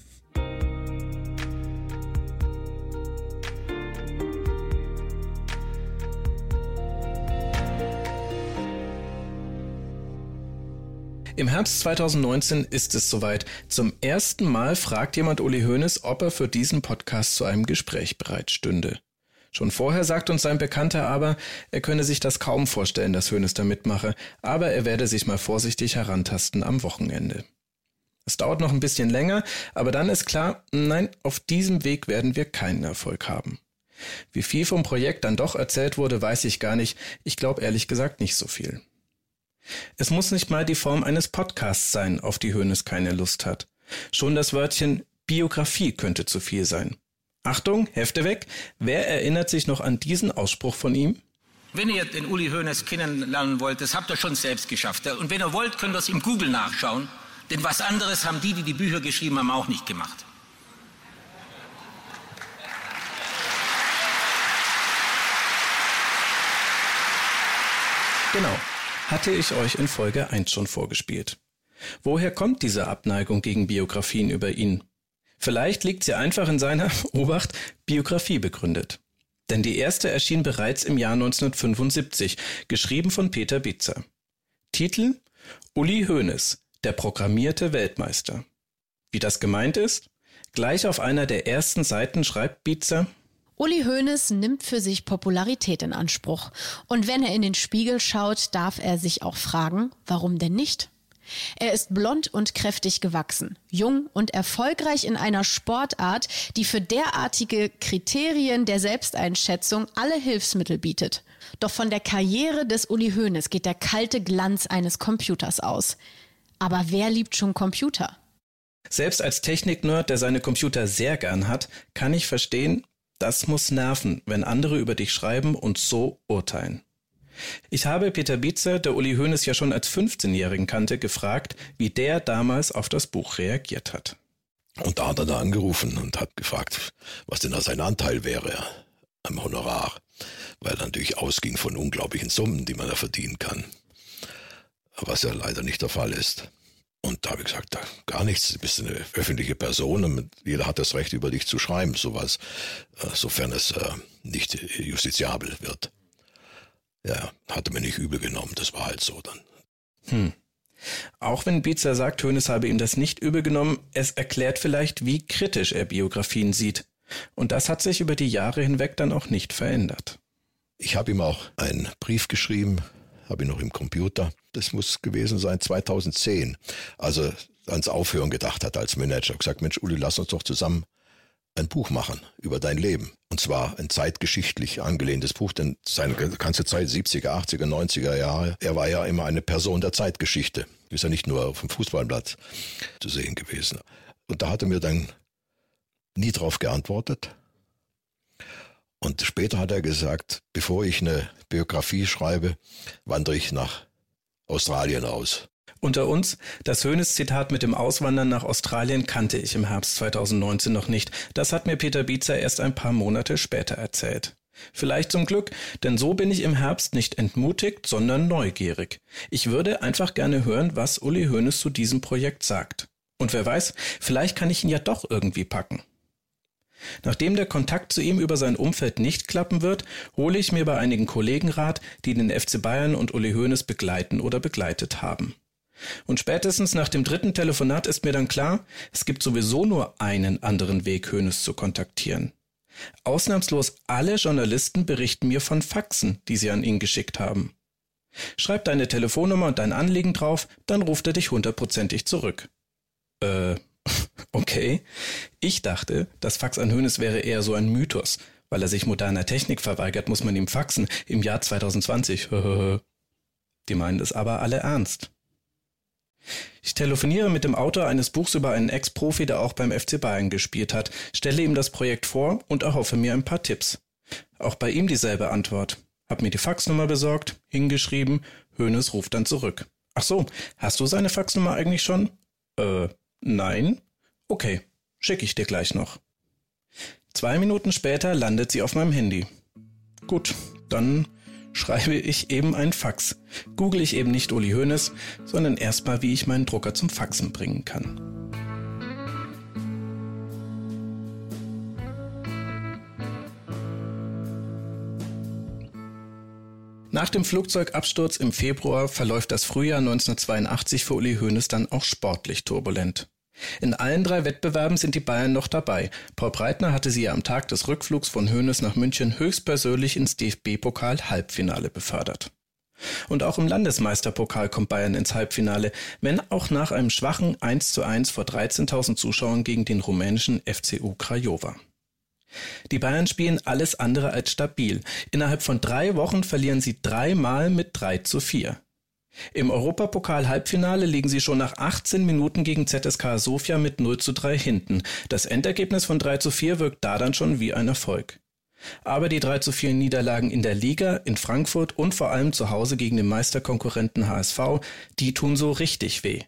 Im Herbst zweitausendneunzehn ist es soweit. Zum ersten Mal fragt jemand Uli Hoeneß, ob er für diesen Podcast zu einem Gespräch bereitstünde. Schon vorher sagt uns sein Bekannter aber, er könne sich das kaum vorstellen, dass Hoeneß da mitmache, aber er werde sich mal vorsichtig herantasten am Wochenende. Es dauert noch ein bisschen länger, aber dann ist klar, nein, auf diesem Weg werden wir keinen Erfolg haben. Wie viel vom Projekt dann doch erzählt wurde, weiß ich gar nicht. Ich glaube ehrlich gesagt nicht so viel. Es muss nicht mal die Form eines Podcasts sein, auf die Hoeneß keine Lust hat. Schon das Wörtchen Biografie könnte zu viel sein. Achtung, Hefte weg! Wer erinnert sich noch an diesen Ausspruch von ihm? Wenn ihr den Uli Hoeneß kennenlernen wollt, das habt ihr schon selbst geschafft. Und wenn ihr wollt, könnt ihr es im Google nachschauen. Denn was anderes haben die, die die Bücher geschrieben haben, auch nicht gemacht. Genau. Hatte ich euch in Folge eins schon vorgespielt. Woher kommt diese Abneigung gegen Biografien über ihn? Vielleicht liegt sie einfach in seiner, Obacht, Biografie begründet. Denn die erste erschien bereits im Jahr neunzehnhundertfünfundsiebzig, geschrieben von Peter Bietzer. Titel: Uli Hoeneß, der programmierte Weltmeister. Wie das gemeint ist? Gleich auf einer der ersten Seiten schreibt Bietzer: Uli Hoeneß nimmt für sich Popularität in Anspruch. Und wenn er in den Spiegel schaut, darf er sich auch fragen, warum denn nicht? Er ist blond und kräftig gewachsen, jung und erfolgreich in einer Sportart, die für derartige Kriterien der Selbsteinschätzung alle Hilfsmittel bietet. Doch von der Karriere des Uli Hoeneß geht der kalte Glanz eines Computers aus. Aber wer liebt schon Computer? Selbst als Technik-Nerd, der seine Computer sehr gern hat, kann ich verstehen, das muss nerven, wenn andere über dich schreiben und so urteilen. Ich habe Peter Bietzer, der Uli Hoeneß ja schon als fünfzehnjährigen kannte, gefragt, wie der damals auf das Buch reagiert hat. Und da hat er da angerufen und hat gefragt, was denn da sein Anteil wäre am Honorar, weil er natürlich ausging von unglaublichen Summen, die man da verdienen kann, was ja leider nicht der Fall ist. Und da habe ich gesagt, gar nichts, du bist eine öffentliche Person und jeder hat das Recht, über dich zu schreiben, sowas, sofern es nicht justiziabel wird. Ja, hatte mir nicht übel genommen, das war halt so dann. Hm. Auch wenn Bietzer sagt, Hoeneß habe ihm das nicht übel genommen, es erklärt vielleicht, wie kritisch er Biografien sieht. Und das hat sich über die Jahre hinweg dann auch nicht verändert. Ich habe ihm auch einen Brief geschrieben, habe ich noch im Computer. Das muss gewesen sein zweitausendzehn, als er ans Aufhören gedacht hat als Manager. Gesagt, Mensch Uli, lass uns doch zusammen ein Buch machen über dein Leben. Und zwar ein zeitgeschichtlich angelehntes Buch, denn seine ganze Zeit, siebziger, achtziger, neunziger Jahre, er war ja immer eine Person der Zeitgeschichte. Ist ja nicht nur auf dem Fußballplatz zu sehen gewesen. Und da hat er mir dann nie drauf geantwortet. Und später hat er gesagt, bevor ich eine Biografie schreibe, wandere ich nach Australien aus. Unter uns, das Hoeneß-Zitat mit dem Auswandern nach Australien kannte ich im Herbst zweitausendneunzehn noch nicht. Das hat mir Peter Bietzer erst ein paar Monate später erzählt. Vielleicht zum Glück, denn so bin ich im Herbst nicht entmutigt, sondern neugierig. Ich würde einfach gerne hören, was Uli Hoeneß zu diesem Projekt sagt. Und wer weiß, vielleicht kann ich ihn ja doch irgendwie packen. Nachdem der Kontakt zu ihm über sein Umfeld nicht klappen wird, hole ich mir bei einigen Kollegen Rat, die den F C Bayern und Uli Hoeneß begleiten oder begleitet haben. Und spätestens nach dem dritten Telefonat ist mir dann klar, es gibt sowieso nur einen anderen Weg, Hoeneß zu kontaktieren. Ausnahmslos alle Journalisten berichten mir von Faxen, die sie an ihn geschickt haben. Schreib deine Telefonnummer und dein Anliegen drauf, dann ruft er dich hundertprozentig zurück. Äh, okay. Ich dachte, das Fax an Hoeneß wäre eher so ein Mythos. Weil er sich moderner Technik verweigert, muss man ihm faxen. Im Jahr zweitausendzwanzig. Die meinen es aber alle ernst. Ich telefoniere mit dem Autor eines Buchs über einen Ex-Profi, der auch beim F C Bayern gespielt hat, stelle ihm das Projekt vor und erhoffe mir ein paar Tipps. Auch bei ihm dieselbe Antwort. Hab mir die Faxnummer besorgt, hingeschrieben, Hoeneß ruft dann zurück. Ach so, hast du seine Faxnummer eigentlich schon? Äh, nein? Okay, schicke ich dir gleich noch. Zwei Minuten später landet sie auf meinem Handy. Gut, dann schreibe ich eben ein Fax. Google ich eben nicht Uli Hoeneß, sondern erstmal, wie ich meinen Drucker zum Faxen bringen kann. Nach dem Flugzeugabsturz im Februar verläuft das Frühjahr neunzehnhundertzweiundachtzig für Uli Hoeneß dann auch sportlich turbulent. In allen drei Wettbewerben sind die Bayern noch dabei. Paul Breitner hatte sie ja am Tag des Rückflugs von Hoeneß nach München höchstpersönlich ins D F B-Pokal-Halbfinale befördert. Und auch im Landesmeisterpokal kommt Bayern ins Halbfinale, wenn auch nach einem schwachen eins zu eins vor dreizehntausend Zuschauern gegen den rumänischen F C U Craiova. Die Bayern spielen alles andere als stabil. Innerhalb von drei Wochen verlieren sie dreimal mit drei zu vier. Im Europapokal-Halbfinale liegen sie schon nach achtzehn Minuten gegen Z S K Sofia mit null zu drei hinten. Das Endergebnis von drei zu vier wirkt da dann schon wie ein Erfolg. Aber die drei zu vier Niederlagen in der Liga, in Frankfurt und vor allem zu Hause gegen den Meisterkonkurrenten H S V, die tun so richtig weh.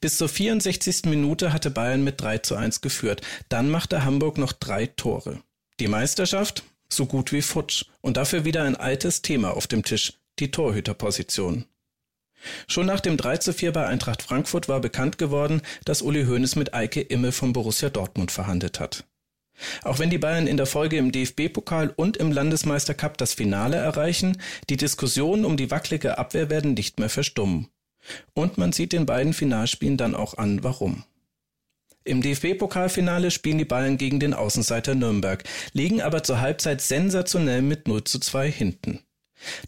Bis zur vierundsechzigsten Minute hatte Bayern mit drei zu eins geführt. Dann machte Hamburg noch drei Tore. Die Meisterschaft? So gut wie futsch. Und dafür wieder ein altes Thema auf dem Tisch, die Torhüterposition. Schon nach dem drei zu vier bei Eintracht Frankfurt war bekannt geworden, dass Uli Hoeneß mit Eike Immel von Borussia Dortmund verhandelt hat. Auch wenn die Bayern in der Folge im D F B-Pokal und im Landesmeistercup das Finale erreichen, die Diskussionen um die wackelige Abwehr werden nicht mehr verstummen. Und man sieht den beiden Finalspielen dann auch an, warum. Im D F B-Pokalfinale spielen die Bayern gegen den Außenseiter Nürnberg, liegen aber zur Halbzeit sensationell mit null zu zwei hinten.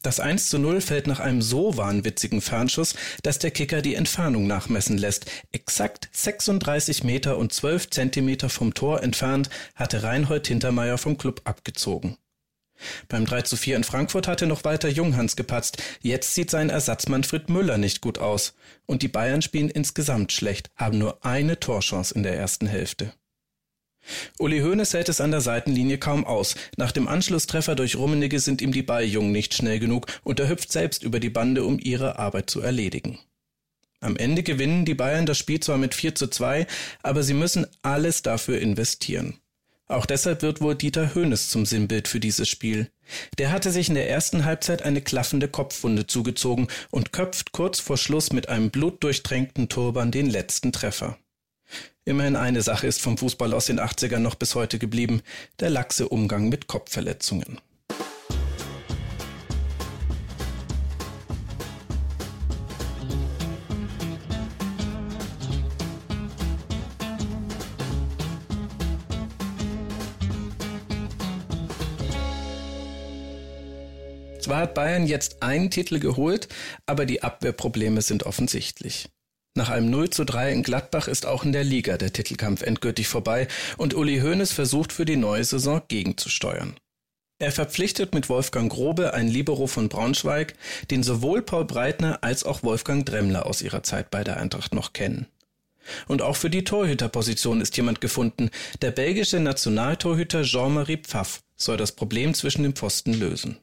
Das eins zu null fällt nach einem so wahnwitzigen Fernschuss, dass der Kicker die Entfernung nachmessen lässt. Exakt sechsunddreißig Meter und zwölf Zentimeter vom Tor entfernt hatte Reinhold Hintermeier vom Club abgezogen. Beim drei zu vier in Frankfurt hatte noch Walter Junghans gepatzt. Jetzt sieht sein Ersatz Manfred Müller nicht gut aus. Und die Bayern spielen insgesamt schlecht, haben nur eine Torchance in der ersten Hälfte. Uli Hoeneß hält es an der Seitenlinie kaum aus. Nach dem Anschlusstreffer durch Rummenigge sind ihm die Balljungen nicht schnell genug und er hüpft selbst über die Bande, um ihre Arbeit zu erledigen. Am Ende gewinnen die Bayern das Spiel zwar mit vier zu zwei, aber sie müssen alles dafür investieren. Auch deshalb wird wohl Dieter Hoeneß zum Sinnbild für dieses Spiel. Der hatte sich in der ersten Halbzeit eine klaffende Kopfwunde zugezogen und köpft kurz vor Schluss mit einem blutdurchtränkten Turban den letzten Treffer. Immerhin eine Sache ist vom Fußball aus den achtzigern noch bis heute geblieben, der laxe Umgang mit Kopfverletzungen. Zwar hat Bayern jetzt einen Titel geholt, aber die Abwehrprobleme sind offensichtlich. Nach einem null zu drei in Gladbach ist auch in der Liga der Titelkampf endgültig vorbei und Uli Hoeneß versucht für die neue Saison gegenzusteuern. Er verpflichtet mit Wolfgang Grobe einen Libero von Braunschweig, den sowohl Paul Breitner als auch Wolfgang Dremmler aus ihrer Zeit bei der Eintracht noch kennen. Und auch für die Torhüterposition ist jemand gefunden. Der belgische Nationaltorhüter Jean-Marie Pfaff soll das Problem zwischen den Pfosten lösen.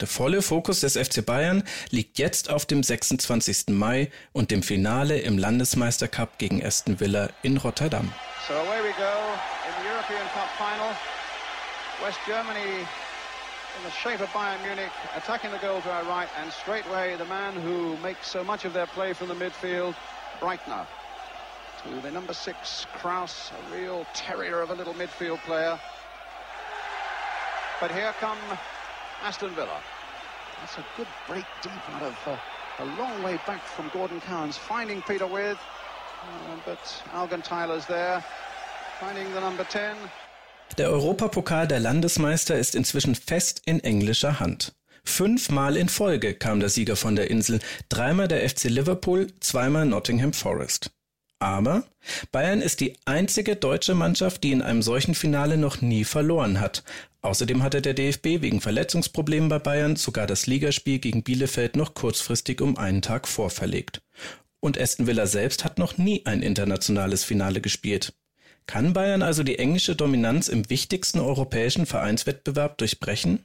Der volle Fokus des F C Bayern liegt jetzt auf dem sechsundzwanzigsten Mai und dem Finale im Landesmeistercup gegen Aston Villa in Rotterdam. So away we go in the European Cup final. West Germany in the shape of Bayern Munich attacking the goal to our right and straightway the man who makes so much of their play from the midfield, Breitner. To the number six, Kraus, a real terrier of a little midfield player. But here come Aston Villa. That's a good break deep out of uh, a long way back from Gordon Cowans, finding Peter with, uh, but Augenthaler's there, finding the number ten. Der Europapokal der Landesmeister ist inzwischen fest in englischer Hand. Fünfmal in Folge kam der Sieger von der Insel, dreimal der F C Liverpool, zweimal Nottingham Forest. Aber Bayern ist die einzige deutsche Mannschaft, die in einem solchen Finale noch nie verloren hat. Außerdem hatte der D F B wegen Verletzungsproblemen bei Bayern sogar das Ligaspiel gegen Bielefeld noch kurzfristig um einen Tag vorverlegt. Und Aston Villa selbst hat noch nie ein internationales Finale gespielt. Kann Bayern also die englische Dominanz im wichtigsten europäischen Vereinswettbewerb durchbrechen?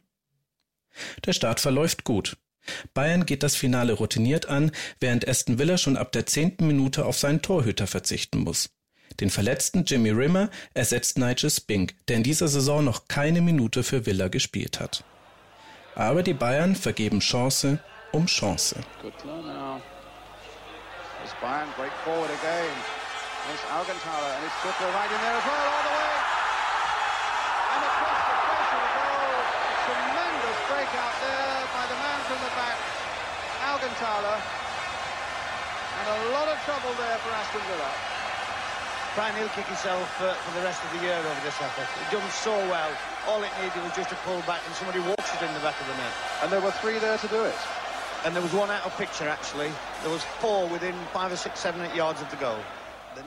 Der Start verläuft gut. Bayern geht das Finale routiniert an, während Aston Villa schon ab der zehnten Minute auf seinen Torhüter verzichten muss. Den verletzten Jimmy Rimmer ersetzt Nigel Spink, der in dieser Saison noch keine Minute für Villa gespielt hat. Aber die Bayern vergeben Chance um Chance. The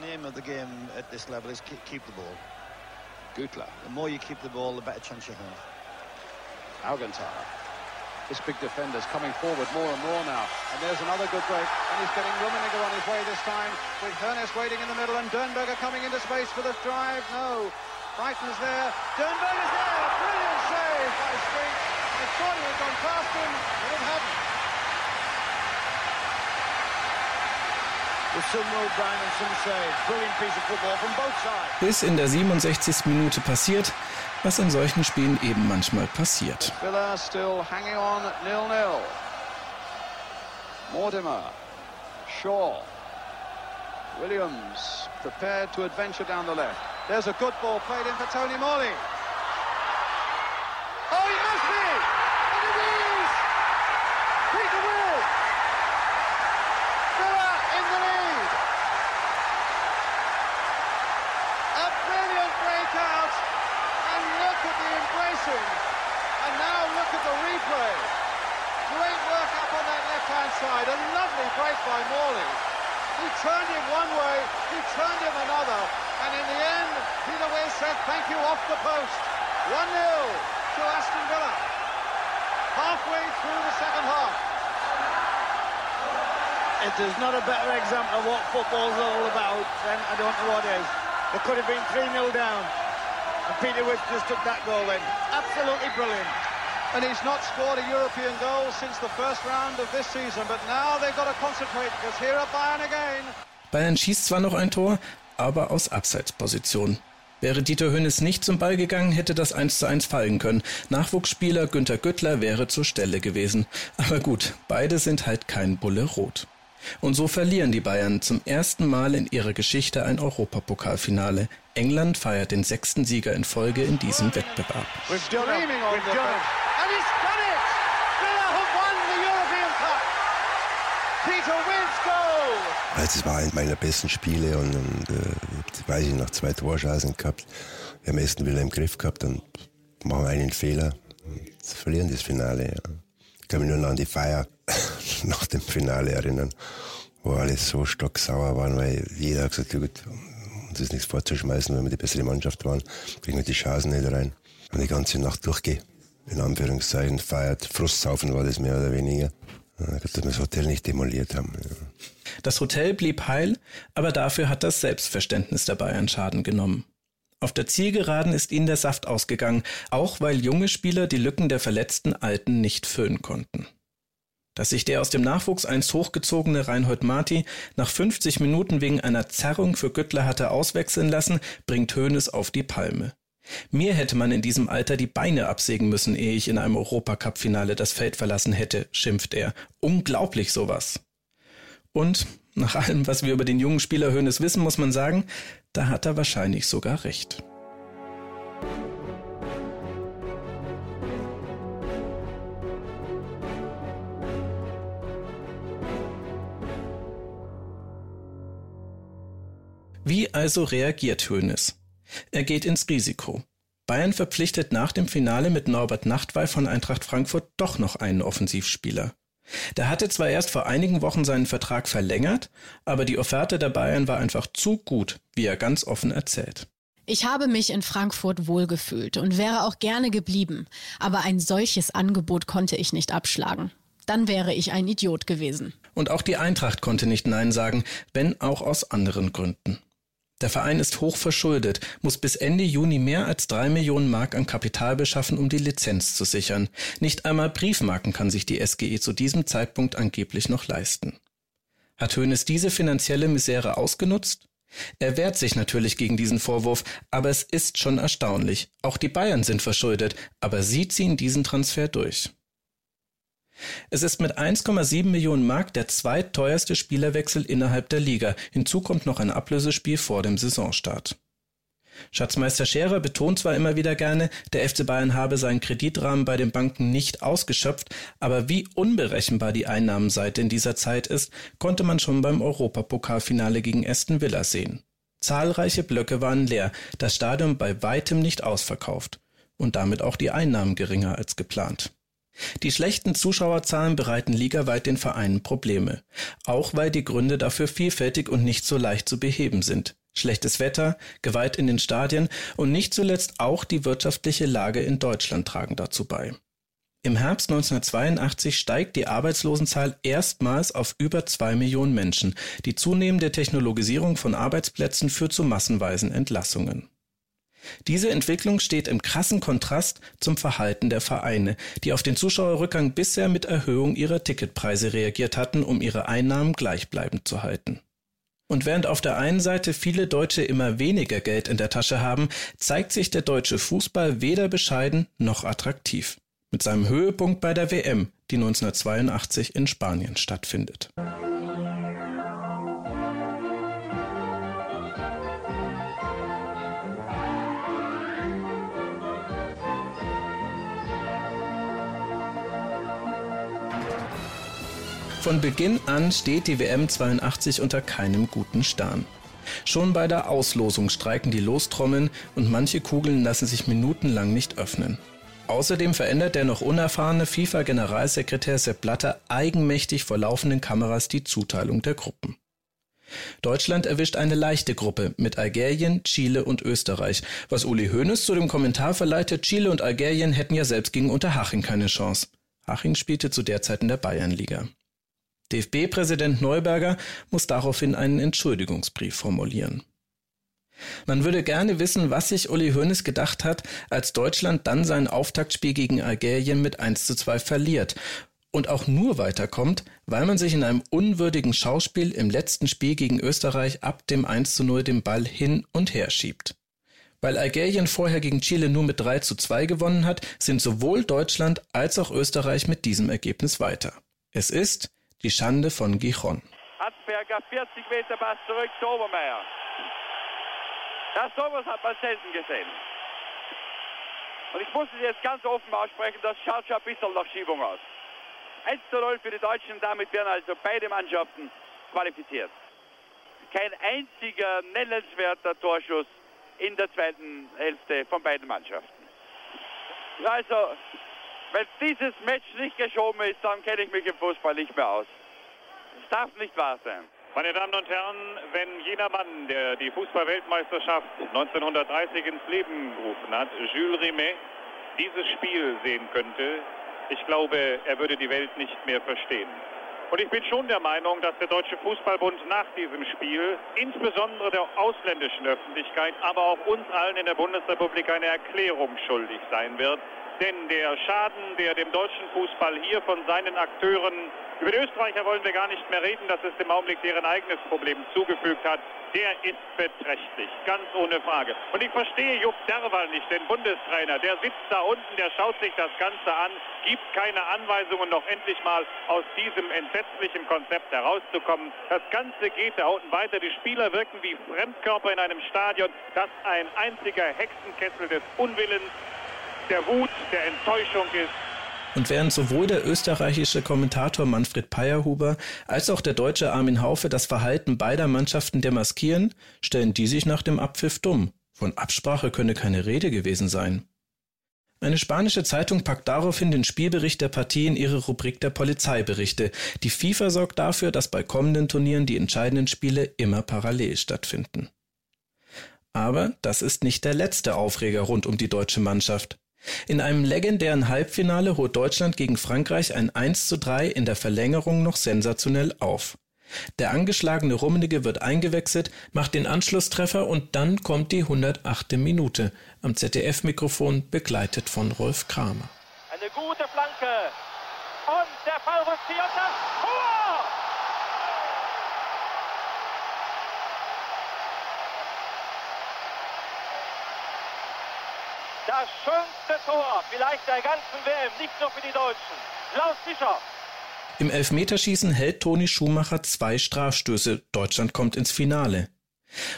name of the game at this level is keep, keep the ball. Gutler. The more you keep the ball, the better chance you have. Augenthaler. This big defender's coming forward more and more now. And there's another good break. And he's getting Rummenigge on his way this time. With Hoeneß waiting in the middle and Dürnberger coming into space for the drive. No. Brighton's there. Dürnberger's there. Brilliant save by Spink. I thought he had gone past him, but it hadn't. Bis in der siebenundsechzigsten Minute passiert, was in solchen Spielen eben manchmal passiert. Villa still hanging on at nil-nil. Mortimer, Shaw, Williams prepared to adventure down the left. There's a good ball played in for Tony Morley. Oh, he must be! And it is! Peter Will! Villa in the lead! If there's not a better example of what football's all about, then I don't know what is. It could have been three-nil down. And Peter Witt just took that goal in. Absolutely brilliant. And he's not scored a European goal since the first round of this season, but now they've got to concentrate because here are Bayern again. Bayern schießt zwar noch ein Tor, aber aus Abseitsposition. Wäre Dieter Hoeneß nicht zum Ball gegangen, hätte das eins zu eins fallen können. Nachwuchsspieler Günther Güttler wäre zur Stelle gewesen. Aber gut, beide sind halt kein Bolle Roth. Und so verlieren die Bayern zum ersten Mal in ihrer Geschichte ein Europapokalfinale. England feiert den sechsten Sieger in Folge in diesem Wettbewerb. Also es war eines meiner besten Spiele und, und äh, weiß ich noch, zwei Torchancen gehabt. Wir haben Aston Villa im Griff gehabt und machen einen Fehler und verlieren das Finale. Ja. Ich kann mich nur noch an die Feier nach dem Finale erinnern, wo alle so stocksauer waren, weil jeder hat gesagt, gut, uns ist nichts vorzuschmeißen, weil wir die bessere Mannschaft waren, kriegen wir die Chancen nicht rein. Und die ganze Nacht durchge, in Anführungszeichen, feiert, Frustsaufen war das mehr oder weniger, dass wir das Hotel nicht demoliert haben. Ja. Das Hotel blieb heil, aber dafür hat das Selbstverständnis der Bayern Schaden genommen. Auf der Zielgeraden ist ihnen der Saft ausgegangen, auch weil junge Spieler die Lücken der verletzten Alten nicht füllen konnten. Dass sich der aus dem Nachwuchs einst hochgezogene Reinhold Marti nach fünfzig Minuten wegen einer Zerrung für Güttler hatte auswechseln lassen, bringt Hoeneß auf die Palme. Mir hätte man in diesem Alter die Beine absägen müssen, ehe ich in einem Europacup-Finale das Feld verlassen hätte, schimpft er. Unglaublich sowas. Und nach allem, was wir über den jungen Spieler Hoeneß wissen, muss man sagen, da hat er wahrscheinlich sogar recht. Wie also reagiert Hoeneß? Er geht ins Risiko. Bayern verpflichtet nach dem Finale mit Norbert Nachtwey von Eintracht Frankfurt doch noch einen Offensivspieler. Der hatte zwar erst vor einigen Wochen seinen Vertrag verlängert, aber die Offerte der Bayern war einfach zu gut, wie er ganz offen erzählt. Ich habe mich in Frankfurt wohlgefühlt und wäre auch gerne geblieben, aber ein solches Angebot konnte ich nicht abschlagen. Dann wäre ich ein Idiot gewesen. Und auch die Eintracht konnte nicht Nein sagen, wenn auch aus anderen Gründen. Der Verein ist hoch verschuldet, muss bis Ende Juni mehr als drei Millionen Mark an Kapital beschaffen, um die Lizenz zu sichern. Nicht einmal Briefmarken kann sich die S G E zu diesem Zeitpunkt angeblich noch leisten. Hat Hoeneß diese finanzielle Misere ausgenutzt? Er wehrt sich natürlich gegen diesen Vorwurf, aber es ist schon erstaunlich. Auch die Bayern sind verschuldet, aber sie ziehen diesen Transfer durch. Es ist mit eins Komma sieben Millionen Mark der zweitteuerste Spielerwechsel innerhalb der Liga. Hinzu kommt noch ein Ablösespiel vor dem Saisonstart. Schatzmeister Scherer betont zwar immer wieder gerne, der F C Bayern habe seinen Kreditrahmen bei den Banken nicht ausgeschöpft, aber wie unberechenbar die Einnahmenseite in dieser Zeit ist, konnte man schon beim Europapokalfinale gegen Aston Villa sehen. Zahlreiche Blöcke waren leer, das Stadion bei weitem nicht ausverkauft und damit auch die Einnahmen geringer als geplant. Die schlechten Zuschauerzahlen bereiten ligaweit den Vereinen Probleme, auch weil die Gründe dafür vielfältig und nicht so leicht zu beheben sind. Schlechtes Wetter, Gewalt in den Stadien und nicht zuletzt auch die wirtschaftliche Lage in Deutschland tragen dazu bei. Im Herbst neunzehnhundertzweiundachtzig steigt die Arbeitslosenzahl erstmals auf über zwei Millionen Menschen. Die zunehmende Technologisierung von Arbeitsplätzen führt zu massenweisen Entlassungen. Diese Entwicklung steht im krassen Kontrast zum Verhalten der Vereine, die auf den Zuschauerrückgang bisher mit Erhöhung ihrer Ticketpreise reagiert hatten, um ihre Einnahmen gleichbleibend zu halten. Und während auf der einen Seite viele Deutsche immer weniger Geld in der Tasche haben, zeigt sich der deutsche Fußball weder bescheiden noch attraktiv. Mit seinem Höhepunkt bei der W M, die neunzehnhundertzweiundachtzig in Spanien stattfindet. Von Beginn an steht die W M zweiundachtzig unter keinem guten Stern. Schon bei der Auslosung streiken die Lostrommeln und manche Kugeln lassen sich minutenlang nicht öffnen. Außerdem verändert der noch unerfahrene FIFA-Generalsekretär Sepp Blatter eigenmächtig vor laufenden Kameras die Zuteilung der Gruppen. Deutschland erwischt eine leichte Gruppe mit Algerien, Chile und Österreich, was Uli Hoeneß zu dem Kommentar verleitet, Chile und Algerien hätten ja selbst gegen Unterhaching keine Chance. Haching spielte zu der Zeit in der Bayernliga. D F B-Präsident Neuberger muss daraufhin einen Entschuldigungsbrief formulieren. Man würde gerne wissen, was sich Uli Hoeneß gedacht hat, als Deutschland dann sein Auftaktspiel gegen Algerien mit eins zu zwei verliert und auch nur weiterkommt, weil man sich in einem unwürdigen Schauspiel im letzten Spiel gegen Österreich ab dem eins zu null den Ball hin und her schiebt. Weil Algerien vorher gegen Chile nur mit drei zu zwei gewonnen hat, sind sowohl Deutschland als auch Österreich mit diesem Ergebnis weiter. Es ist die Schande von Gijon. Hatzberger, vierzig Meter Pass zurück zu Obermeier. Das sowas hat man selten gesehen. Und ich muss es jetzt ganz offen aussprechen, das schaut schon ein bisschen nach Schiebung aus. eins zu null für die Deutschen, damit werden also beide Mannschaften qualifiziert. Kein einziger nennenswerter Torschuss in der zweiten Hälfte von beiden Mannschaften. Also, wenn dieses Match nicht geschoben ist, dann kenne ich mich im Fußball nicht mehr aus. Es darf nicht wahr sein. Meine Damen und Herren, wenn jener Mann, der die Fußball-Weltmeisterschaft neunzehnhundertdreißig ins Leben gerufen hat, Jules Rimet, dieses Spiel sehen könnte, ich glaube, er würde die Welt nicht mehr verstehen. Und ich bin schon der Meinung, dass der Deutsche Fußballbund nach diesem Spiel insbesondere der ausländischen Öffentlichkeit, aber auch uns allen in der Bundesrepublik eine Erklärung schuldig sein wird. Denn der Schaden, der dem deutschen Fußball hier von seinen Akteuren, über die Österreicher wollen wir gar nicht mehr reden, das ist im Augenblick deren eigenes Problem, zugefügt hat, der ist beträchtlich, ganz ohne Frage. Und ich verstehe Jupp Derwal nicht, den Bundestrainer, der sitzt da unten, der schaut sich das Ganze an, gibt keine Anweisungen, noch endlich mal aus diesem entsetzlichen Konzept herauszukommen. Das Ganze geht da unten weiter, die Spieler wirken wie Fremdkörper in einem Stadion, das ein einziger Hexenkessel des Unwillens, der Wut, der Enttäuschung ist. Und während sowohl der österreichische Kommentator Manfred Peyerhuber als auch der deutsche Armin Haufe das Verhalten beider Mannschaften demaskieren, stellen die sich nach dem Abpfiff dumm. Von Absprache könne keine Rede gewesen sein. Eine spanische Zeitung packt daraufhin den Spielbericht der Partie in ihre Rubrik der Polizeiberichte. Die FIFA sorgt dafür, dass bei kommenden Turnieren die entscheidenden Spiele immer parallel stattfinden. Aber das ist nicht der letzte Aufreger rund um die deutsche Mannschaft. In einem legendären Halbfinale holt Deutschland gegen Frankreich ein eins zu drei in der Verlängerung noch sensationell auf. Der angeschlagene Rummenigge wird eingewechselt, macht den Anschlusstreffer und dann kommt die hundertachte Minute. Am Z D F-Mikrofon begleitet von Rolf Kramer. Eine gute Flanke und der Ball rückt hier und das Tor! Das schönste Tor, vielleicht der ganzen W M, nicht nur für die Deutschen. Klaus Fischer. Im Elfmeterschießen hält Toni Schumacher zwei Strafstöße. Deutschland kommt ins Finale.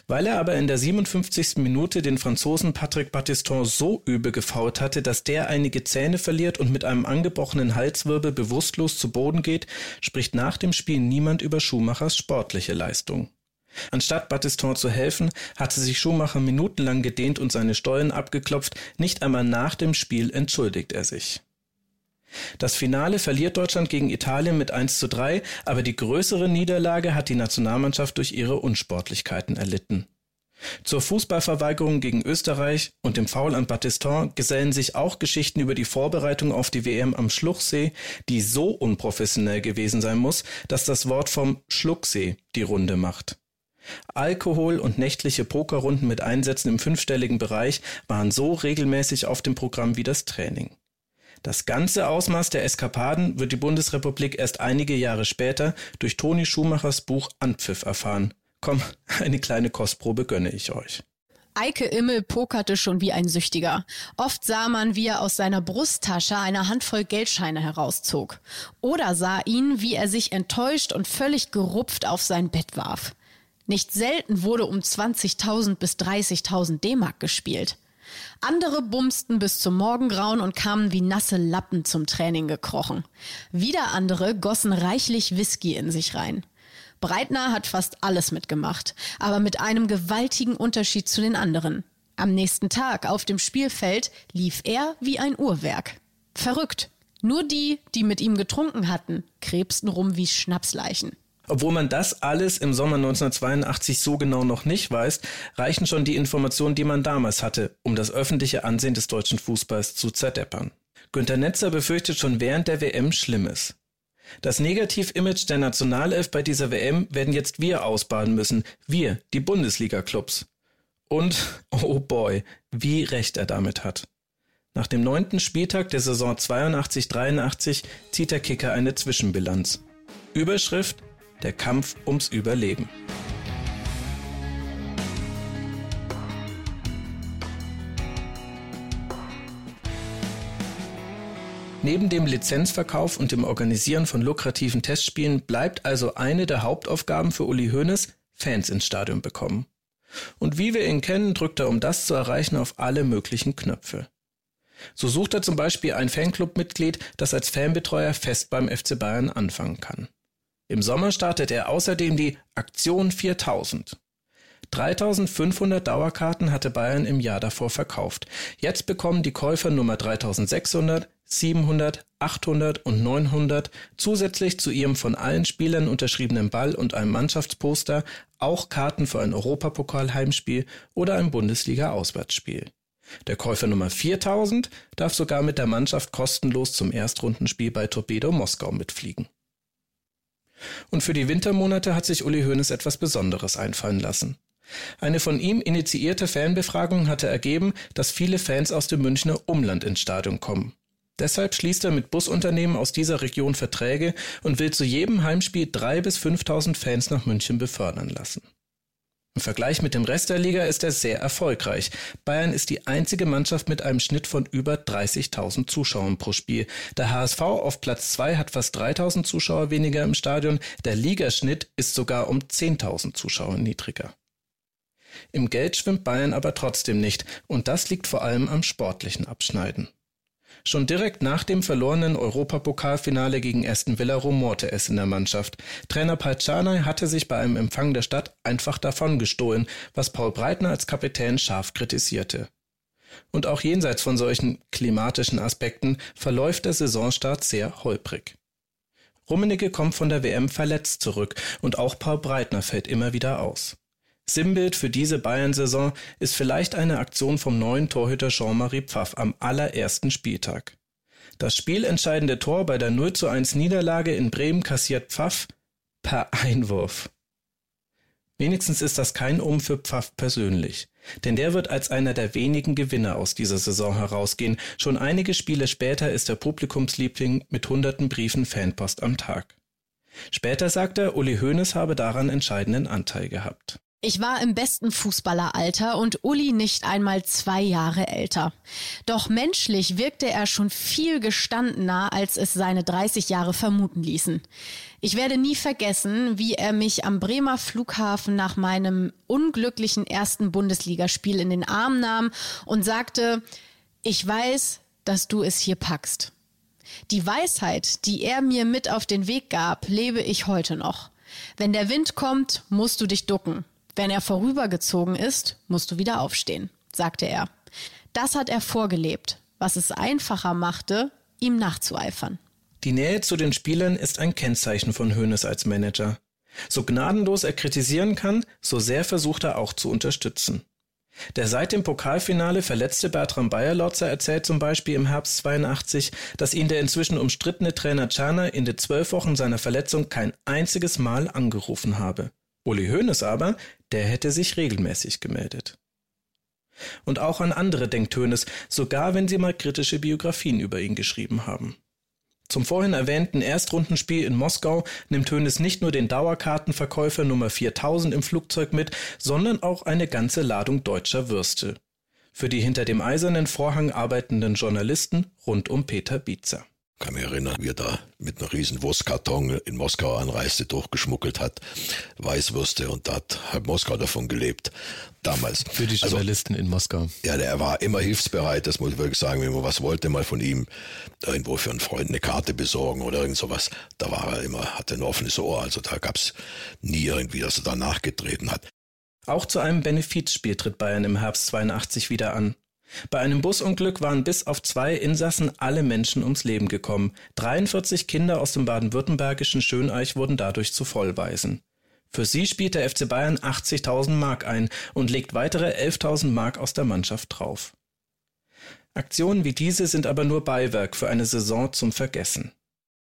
Weil er aber in der siebenundfünfzigsten Minute den Franzosen Patrick Battiston so übel gefoult hatte, dass der einige Zähne verliert und mit einem angebrochenen Halswirbel bewusstlos zu Boden geht, spricht nach dem Spiel niemand über Schumachers sportliche Leistung. Anstatt Battiston zu helfen, hatte sich Schumacher minutenlang gedehnt und seine Stollen abgeklopft, nicht einmal nach dem Spiel entschuldigt er sich. Das Finale verliert Deutschland gegen Italien mit eins zu drei, aber die größere Niederlage hat die Nationalmannschaft durch ihre Unsportlichkeiten erlitten. Zur Fußballverweigerung gegen Österreich und dem Foul an Battiston gesellen sich auch Geschichten über die Vorbereitung auf die W M am Schluchsee, die so unprofessionell gewesen sein muss, dass das Wort vom Schlucksee die Runde macht. Alkohol und nächtliche Pokerrunden mit Einsätzen im fünfstelligen Bereich waren so regelmäßig auf dem Programm wie das Training. Das ganze Ausmaß der Eskapaden wird die Bundesrepublik erst einige Jahre später durch Toni Schumachers Buch Anpfiff erfahren. Komm, eine kleine Kostprobe gönne ich euch. Eike Immel pokerte schon wie ein Süchtiger. Oft sah man, wie er aus seiner Brusttasche eine Handvoll Geldscheine herauszog. Oder sah ihn, wie er sich enttäuscht und völlig gerupft auf sein Bett warf. Nicht selten wurde um zwanzigtausend bis dreißigtausend D-Mark gespielt. Andere bumsten bis zum Morgengrauen und kamen wie nasse Lappen zum Training gekrochen. Wieder andere gossen reichlich Whisky in sich rein. Breitner hat fast alles mitgemacht, aber mit einem gewaltigen Unterschied zu den anderen. Am nächsten Tag auf dem Spielfeld lief er wie ein Uhrwerk. Verrückt. Nur die, die mit ihm getrunken hatten, krebsten rum wie Schnapsleichen. Obwohl man das alles im Sommer neunzehnhundertzweiundachtzig so genau noch nicht weiß, reichen schon die Informationen, die man damals hatte, um das öffentliche Ansehen des deutschen Fußballs zu zerdeppern. Günter Netzer befürchtet schon während der W M Schlimmes. Das Negativ-Image der Nationalelf bei dieser W M werden jetzt wir ausbaden müssen. Wir, die Bundesliga-Clubs. Und, oh boy, wie recht er damit hat. Nach dem neunten Spieltag der Saison zweiundachtzig dreiundachtzig zieht der Kicker eine Zwischenbilanz. Überschrift: Der Kampf ums Überleben. Neben dem Lizenzverkauf und dem Organisieren von lukrativen Testspielen bleibt also eine der Hauptaufgaben für Uli Hoeneß, Fans ins Stadion bekommen. Und wie wir ihn kennen, drückt er, um das zu erreichen, auf alle möglichen Knöpfe. So sucht er zum Beispiel ein Fanclub-Mitglied, das als Fanbetreuer fest beim F C Bayern anfangen kann. Im Sommer startet er außerdem die Aktion viertausend. dreitausendfünfhundert Dauerkarten hatte Bayern im Jahr davor verkauft. Jetzt bekommen die Käufer Nummer dreitausendsechshundert, siebenhundert, achthundert und neunhundert zusätzlich zu ihrem von allen Spielern unterschriebenen Ball und einem Mannschaftsposter auch Karten für ein Europapokal-Heimspiel oder ein Bundesliga-Auswärtsspiel. Der Käufer Nummer viertausend darf sogar mit der Mannschaft kostenlos zum Erstrundenspiel bei Torpedo Moskau mitfliegen. Und für die Wintermonate hat sich Uli Hoeneß etwas Besonderes einfallen lassen. Eine von ihm initiierte Fanbefragung hatte ergeben, dass viele Fans aus dem Münchner Umland ins Stadion kommen. Deshalb schließt er mit Busunternehmen aus dieser Region Verträge und will zu jedem Heimspiel dreitausend bis fünftausend Fans nach München befördern lassen. Im Vergleich mit dem Rest der Liga ist er sehr erfolgreich. Bayern ist die einzige Mannschaft mit einem Schnitt von über dreißigtausend Zuschauern pro Spiel. Der H S V auf Platz zwei hat fast dreitausend Zuschauer weniger im Stadion. Der Ligaschnitt ist sogar um zehntausend Zuschauer niedriger. Im Geld schwimmt Bayern aber trotzdem nicht, und das liegt vor allem am sportlichen Abschneiden. Schon direkt nach dem verlorenen Europapokalfinale gegen Aston Villa rumorte es in der Mannschaft. Trainer Csernai hatte sich bei einem Empfang der Stadt einfach davongestohlen, was Paul Breitner als Kapitän scharf kritisierte. Und auch jenseits von solchen klimatischen Aspekten verläuft der Saisonstart sehr holprig. Rummenigge kommt von der W M verletzt zurück, und auch Paul Breitner fällt immer wieder aus. Sinnbild für diese Bayern-Saison ist vielleicht eine Aktion vom neuen Torhüter Jean-Marie Pfaff am allerersten Spieltag. Das spielentscheidende Tor bei der null zu eins Niederlage in Bremen kassiert Pfaff per Einwurf. Wenigstens ist das kein Um für Pfaff persönlich, denn der wird als einer der wenigen Gewinner aus dieser Saison herausgehen. Schon einige Spiele später ist der Publikumsliebling mit hunderten Briefen Fanpost am Tag. Später sagt er, Uli Hoeneß habe daran entscheidenden Anteil gehabt. Ich war im besten Fußballeralter und Uli nicht einmal zwei Jahre älter. Doch menschlich wirkte er schon viel gestandener, als es seine dreißig Jahre vermuten ließen. Ich werde nie vergessen, wie er mich am Bremer Flughafen nach meinem unglücklichen ersten Bundesligaspiel in den Arm nahm und sagte, ich weiß, dass du es hier packst. Die Weisheit, die er mir mit auf den Weg gab, lebe ich heute noch. Wenn der Wind kommt, musst du dich ducken. Wenn er vorübergezogen ist, musst du wieder aufstehen, sagte er. Das hat er vorgelebt, was es einfacher machte, ihm nachzueifern. Die Nähe zu den Spielern ist ein Kennzeichen von Hoeneß als Manager. So gnadenlos er kritisieren kann, so sehr versucht er auch zu unterstützen. Der seit dem Pokalfinale verletzte Bertram Bayerlotzer erzählt zum Beispiel im Herbst zweiundachtzig, dass ihn der inzwischen umstrittene Trainer Csernai in den zwölf Wochen seiner Verletzung kein einziges Mal angerufen habe. Uli Hoeneß aber, der hätte sich regelmäßig gemeldet. Und auch an andere denkt Hoeneß, sogar wenn sie mal kritische Biografien über ihn geschrieben haben. Zum vorhin erwähnten Erstrundenspiel in Moskau nimmt Hoeneß nicht nur den Dauerkartenverkäufer Nummer viertausend im Flugzeug mit, sondern auch eine ganze Ladung deutscher Würste. Für die hinter dem eisernen Vorhang arbeitenden Journalisten rund um Peter Bietzer. Ich kann mich erinnern, wie er da mit einem riesen Wurstkarton in Moskau anreiste, durchgeschmuggelt hat, Weißwürste, und da hat halb Moskau davon gelebt, damals. Für die Journalisten also, in Moskau. Ja, der war immer hilfsbereit, das muss ich wirklich sagen, wenn man was wollte, mal von ihm irgendwo für einen Freund eine Karte besorgen oder irgend sowas, da war er immer, hatte ein offenes Ohr, also da gab es nie irgendwie, dass er da nachgetreten hat. Auch zu einem Benefizspiel tritt Bayern im Herbst zweiundachtzig wieder an. Bei einem Busunglück waren bis auf zwei Insassen alle Menschen ums Leben gekommen. dreiundvierzig Kinder aus dem baden-württembergischen Schöneich wurden dadurch zu Vollwaisen. Für sie spielt der F C Bayern achtzigtausend Mark ein und legt weitere elftausend Mark aus der Mannschaft drauf. Aktionen wie diese sind aber nur Beiwerk für eine Saison zum Vergessen.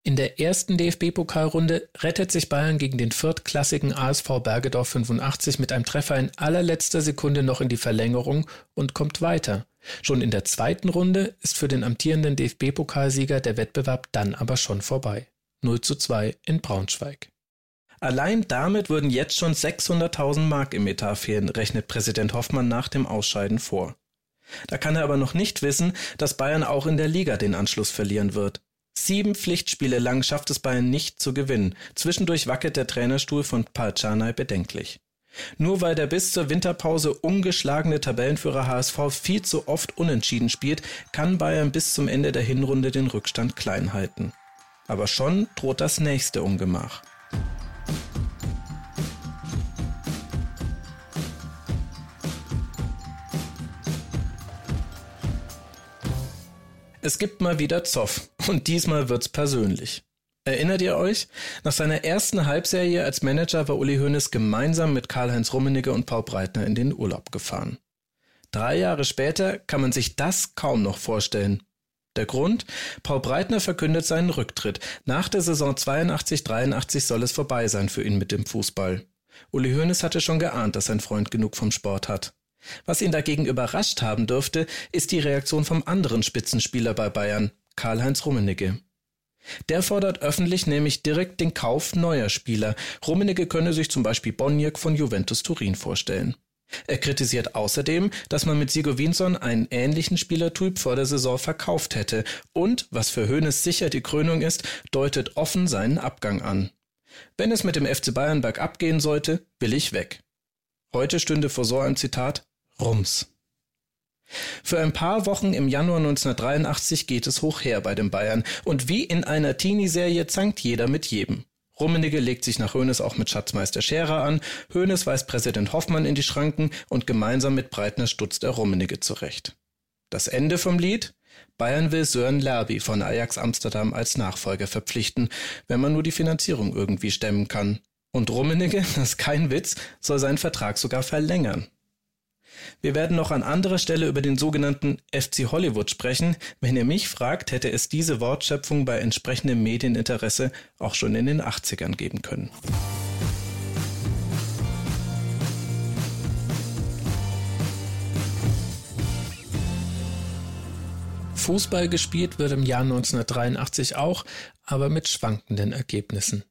In der ersten D F B-Pokalrunde rettet sich Bayern gegen den viertklassigen A S V Bergedorf fünfundachtzig mit einem Treffer in allerletzter Sekunde noch in die Verlängerung und kommt weiter. Schon in der zweiten Runde ist für den amtierenden D F B-Pokalsieger der Wettbewerb dann aber schon vorbei. null zu zwei in Braunschweig. Allein damit würden jetzt schon sechshunderttausend Mark im Etat fehlen, rechnet Präsident Hoffmann nach dem Ausscheiden vor. Da kann er aber noch nicht wissen, dass Bayern auch in der Liga den Anschluss verlieren wird. Sieben Pflichtspiele lang schafft es Bayern nicht zu gewinnen. Zwischendurch wackelt der Trainerstuhl von Paul Breitner bedenklich. Nur weil der bis zur Winterpause ungeschlagene Tabellenführer H S V viel zu oft unentschieden spielt, kann Bayern bis zum Ende der Hinrunde den Rückstand klein halten. Aber schon droht das nächste Ungemach. Es gibt mal wieder Zoff, und diesmal wird's persönlich. Erinnert ihr euch? Nach seiner ersten Halbserie als Manager war Uli Hoeneß gemeinsam mit Karl-Heinz Rummenigge und Paul Breitner in den Urlaub gefahren. Drei Jahre später kann man sich das kaum noch vorstellen. Der Grund? Paul Breitner verkündet seinen Rücktritt. Nach der Saison zweiundachtzig dreiundachtzig soll es vorbei sein für ihn mit dem Fußball. Uli Hoeneß hatte schon geahnt, dass sein Freund genug vom Sport hat. Was ihn dagegen überrascht haben dürfte, ist die Reaktion vom anderen Spitzenspieler bei Bayern, Karl-Heinz Rummenigge. Der fordert öffentlich nämlich direkt den Kauf neuer Spieler. Rummenigge könne sich zum Beispiel Boniek von Juventus Turin vorstellen. Er kritisiert außerdem, dass man mit Sigurðsson einen ähnlichen Spielertyp vor der Saison verkauft hätte und, was für Hoeneß sicher die Krönung ist, deutet offen seinen Abgang an. Wenn es mit dem F C Bayern bergab gehen sollte, will ich weg. Heute stünde vor so einem Zitat Rums. Für ein paar Wochen im Januar neunzehnhundertdreiundachtzig geht es hoch her bei den Bayern und wie in einer Teenie-Serie zankt jeder mit jedem. Rummenigge legt sich nach Hoeneß auch mit Schatzmeister Scherer an, Hoeneß weist Präsident Hoffmann in die Schranken und gemeinsam mit Breitner stutzt er Rummenigge zurecht. Das Ende vom Lied? Bayern will Sören Lerby von Ajax Amsterdam als Nachfolger verpflichten, wenn man nur die Finanzierung irgendwie stemmen kann. Und Rummenigge, das ist kein Witz, soll seinen Vertrag sogar verlängern. Wir werden noch an anderer Stelle über den sogenannten F C Hollywood sprechen. Wenn ihr mich fragt, hätte es diese Wortschöpfung bei entsprechendem Medieninteresse auch schon in den achtzigern geben können. Fußball gespielt wird im Jahr neunzehnhundertdreiundachtzig auch, aber mit schwankenden Ergebnissen.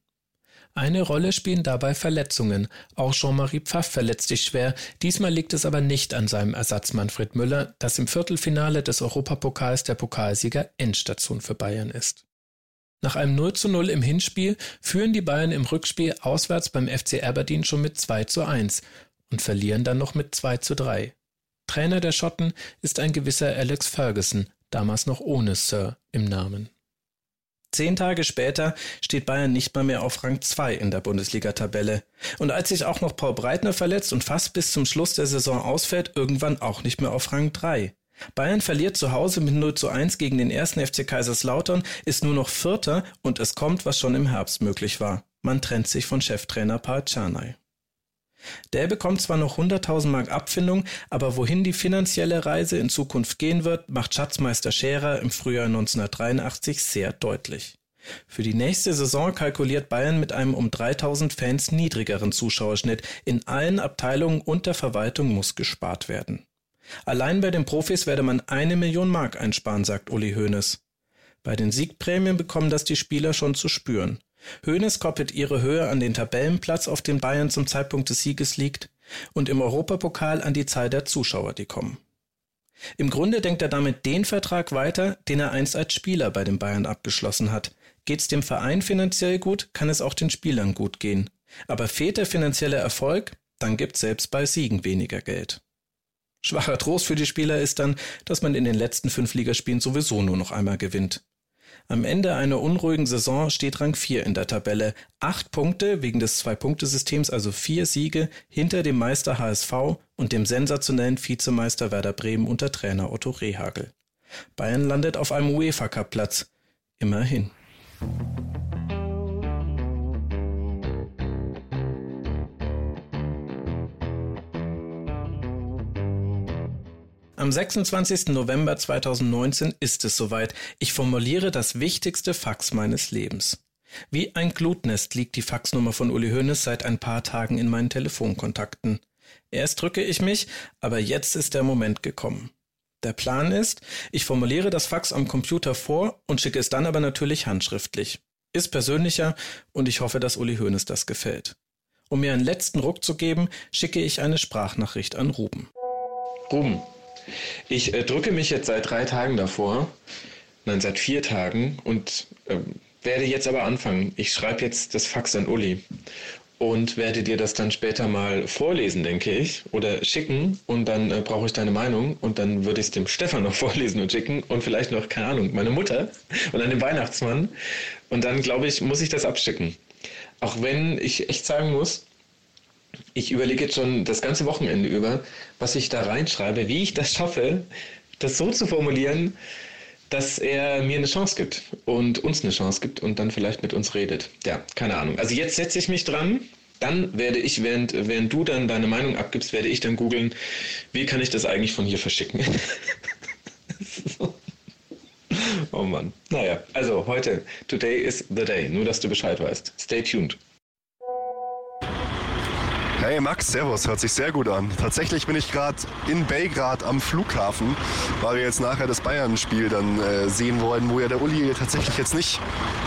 Eine Rolle spielen dabei Verletzungen. Auch Jean-Marie Pfaff verletzt sich schwer. Diesmal liegt es aber nicht an seinem Ersatz Manfred Müller, das im Viertelfinale des Europapokals der Pokalsieger Endstation für Bayern ist. Nach einem null zu null im Hinspiel führen die Bayern im Rückspiel auswärts beim F C Aberdeen schon mit zwei zu eins und verlieren dann noch mit zwei zu drei. Trainer der Schotten ist ein gewisser Alex Ferguson, damals noch ohne Sir im Namen. Zehn Tage später steht Bayern nicht mal mehr auf Rang zwei in der Bundesliga-Tabelle. Und als sich auch noch Paul Breitner verletzt und fast bis zum Schluss der Saison ausfällt, irgendwann auch nicht mehr auf Rang drei. Bayern verliert zu Hause mit null zu eins gegen den ersten F C Kaiserslautern, ist nur noch Vierter und es kommt, was schon im Herbst möglich war. Man trennt sich von Cheftrainer Paul Csernai. Der bekommt zwar noch hunderttausend Mark Abfindung, aber wohin die finanzielle Reise in Zukunft gehen wird, macht Schatzmeister Scherer im Frühjahr neunzehnhundertdreiundachtzig sehr deutlich. Für die nächste Saison kalkuliert Bayern mit einem um dreitausend Fans niedrigeren Zuschauerschnitt. In allen Abteilungen und der Verwaltung muss gespart werden. Allein bei den Profis werde man eine Million Mark einsparen, sagt Uli Hoeneß. Bei den Siegprämien bekommen das die Spieler schon zu spüren. Hoeneß koppelt ihre Höhe an den Tabellenplatz, auf dem Bayern zum Zeitpunkt des Sieges liegt, und im Europapokal an die Zahl der Zuschauer, die kommen. Im Grunde denkt er damit den Vertrag weiter, den er einst als Spieler bei den Bayern abgeschlossen hat. Geht's dem Verein finanziell gut, kann es auch den Spielern gut gehen. Aber fehlt der finanzielle Erfolg, dann gibt's selbst bei Siegen weniger Geld. Schwacher Trost für die Spieler ist dann, dass man in den letzten fünf Ligaspielen sowieso nur noch einmal gewinnt. Am Ende einer unruhigen Saison steht Rang vier in der Tabelle. Acht Punkte wegen des Zwei-Punkte-Systems, also vier Siege, hinter dem Meister H S V und dem sensationellen Vizemeister Werder Bremen unter Trainer Otto Rehhagel. Bayern landet auf einem UEFA-Cup-Platz. Immerhin. Am sechsundzwanzigsten November zweitausendneunzehn ist es soweit. Ich formuliere das wichtigste Fax meines Lebens. Wie ein Glutnest liegt die Faxnummer von Uli Hoeneß seit ein paar Tagen in meinen Telefonkontakten. Erst drücke ich mich, aber jetzt ist der Moment gekommen. Der Plan ist, ich formuliere das Fax am Computer vor und schicke es dann aber natürlich handschriftlich. Ist persönlicher und ich hoffe, dass Uli Hoeneß das gefällt. Um mir einen letzten Ruck zu geben, schicke ich eine Sprachnachricht an Ruben. Ruben. Ich äh, drücke mich jetzt seit drei Tagen davor, nein, seit vier Tagen und äh, werde jetzt aber anfangen. Ich schreibe jetzt das Fax an Uli und werde dir das dann später mal vorlesen, denke ich, oder schicken und dann äh, brauche ich deine Meinung und dann würde ich es dem Stefan noch vorlesen und schicken und vielleicht noch, keine Ahnung, meine Mutter und an den Weihnachtsmann und dann, glaube ich, muss ich das abschicken. Auch wenn ich echt sagen muss, ich überlege jetzt schon das ganze Wochenende über, was ich da reinschreibe, wie ich das schaffe, das so zu formulieren, dass er mir eine Chance gibt und uns eine Chance gibt und dann vielleicht mit uns redet. Ja, keine Ahnung. Also jetzt setze ich mich dran, dann werde ich, während, während du dann deine Meinung abgibst, werde ich dann googeln, wie kann ich das eigentlich von hier verschicken. Oh Mann. Naja, also heute, today is the day, nur dass du Bescheid weißt. Stay tuned. Hey Max, servus, hört sich sehr gut an. Tatsächlich bin ich gerade in Belgrad am Flughafen, weil wir jetzt nachher das Bayern-Spiel dann äh, sehen wollen, wo ja der Uli tatsächlich jetzt nicht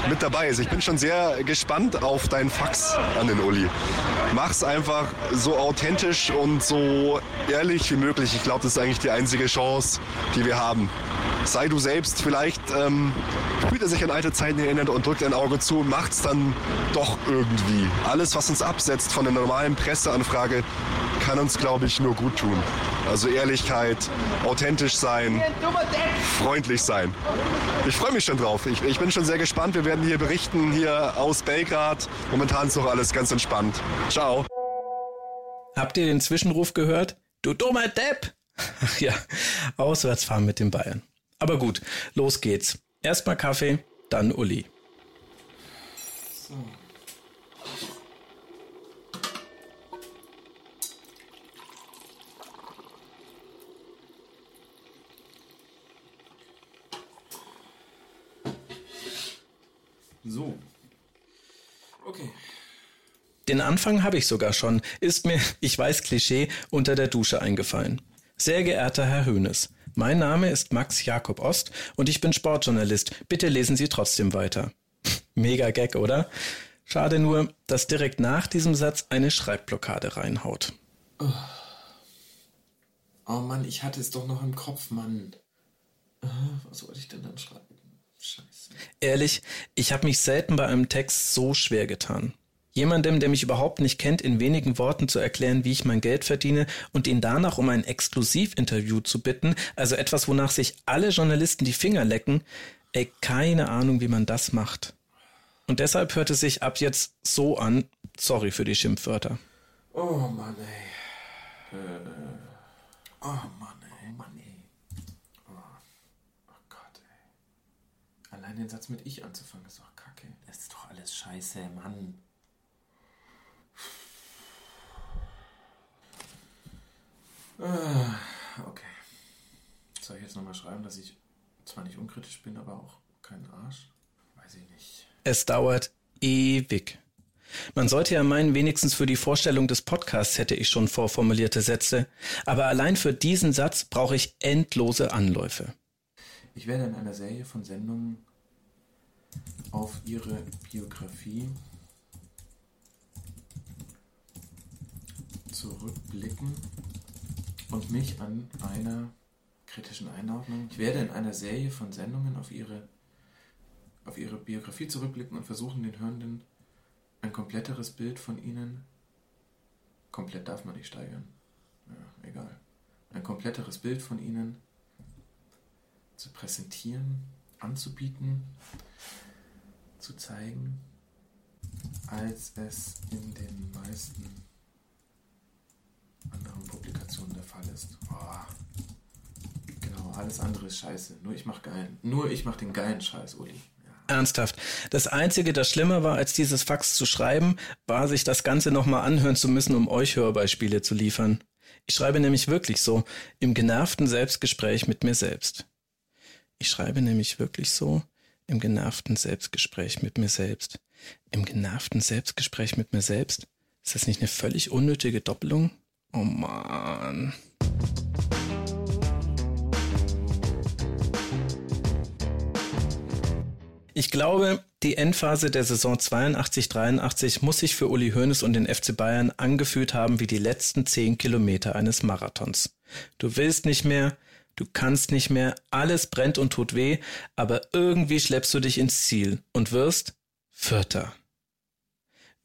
mit dabei ist. Ich bin schon sehr gespannt auf deinen Fax an den Uli. Mach's einfach so authentisch und so ehrlich wie möglich. Ich glaube, das ist eigentlich die einzige Chance, die wir haben. Sei du selbst, vielleicht ähm, fühlt er sich an alte Zeiten erinnert und drückt ein Auge zu und macht's dann doch irgendwie. Alles, was uns absetzt von der normalen Presseanfrage, kann uns, glaube ich, nur gut tun. Also Ehrlichkeit, authentisch sein, freundlich sein. Ich freue mich schon drauf. Ich, ich bin schon sehr gespannt. Wir werden hier berichten, hier aus Belgrad. Momentan ist noch alles ganz entspannt. Ciao. Habt ihr den Zwischenruf gehört? Du dummer Depp! Ach ja, Auswärtsfahren mit den Bayern. Aber gut, los geht's. Erstmal Kaffee, dann Uli. So. So. Okay. Den Anfang habe ich sogar schon. Ist mir, ich weiß, Klischee, unter der Dusche eingefallen. Sehr geehrter Herr Hoeneß, mein Name ist Max Jakob Ost und ich bin Sportjournalist. Bitte lesen Sie trotzdem weiter. Mega Gag, oder? Schade nur, dass direkt nach diesem Satz eine Schreibblockade reinhaut. Oh, oh Mann, ich hatte es doch noch im Kopf, Mann. Was wollte ich denn dann schreiben? Scheiße. Ehrlich, ich habe mich selten bei einem Text so schwer getan. Jemandem, der mich überhaupt nicht kennt, in wenigen Worten zu erklären, wie ich mein Geld verdiene und ihn danach um ein Exklusivinterview zu bitten, also etwas, wonach sich alle Journalisten die Finger lecken, ey, keine Ahnung, wie man das macht. Und deshalb hört es sich ab jetzt so an, sorry für die Schimpfwörter. Oh Mann, ey. Äh. Oh Mann, ey. Oh Mann, ey. Oh. Oh Gott, ey. Allein den Satz mit ich anzufangen, ist doch kacke. Das ist doch alles scheiße, Mann. Okay. Soll ich jetzt nochmal schreiben, dass ich zwar nicht unkritisch bin, aber auch kein Arsch? Weiß ich nicht. Es dauert ewig. Man sollte ja meinen, wenigstens für die Vorstellung des Podcasts hätte ich schon vorformulierte Sätze. Aber allein für diesen Satz brauche ich endlose Anläufe. Ich werde in einer Serie von Sendungen auf Ihre Biografie zurückblicken und mich an einer kritischen Einordnung. Ich werde in einer Serie von Sendungen auf ihre, auf ihre Biografie zurückblicken und versuchen, den Hörenden ein kompletteres Bild von ihnen, komplett darf man nicht steigern, ja, egal, ein kompletteres Bild von ihnen zu präsentieren, anzubieten, zu zeigen, als es in den meisten anderen Publikationen der Fall ist. Oh. Genau, alles andere ist scheiße. Nur ich mach geilen. Nur ich mach den geilen Scheiß, Uli. Ja. Ernsthaft. Das Einzige, das schlimmer war, als dieses Fax zu schreiben, war, sich das Ganze nochmal anhören zu müssen, um euch Hörbeispiele zu liefern. Ich schreibe nämlich wirklich so, im genervten Selbstgespräch mit mir selbst. Ich schreibe nämlich wirklich so, im genervten Selbstgespräch mit mir selbst. Im genervten Selbstgespräch mit mir selbst? Ist das nicht eine völlig unnötige Doppelung? Oh Mann. Ich glaube, die Endphase der Saison zweiundachtzig dreiundachtzig muss sich für Uli Hoeneß und den F C Bayern angefühlt haben wie die letzten zehn Kilometer eines Marathons. Du willst nicht mehr, du kannst nicht mehr, alles brennt und tut weh, aber irgendwie schleppst du dich ins Ziel und wirst Vierter.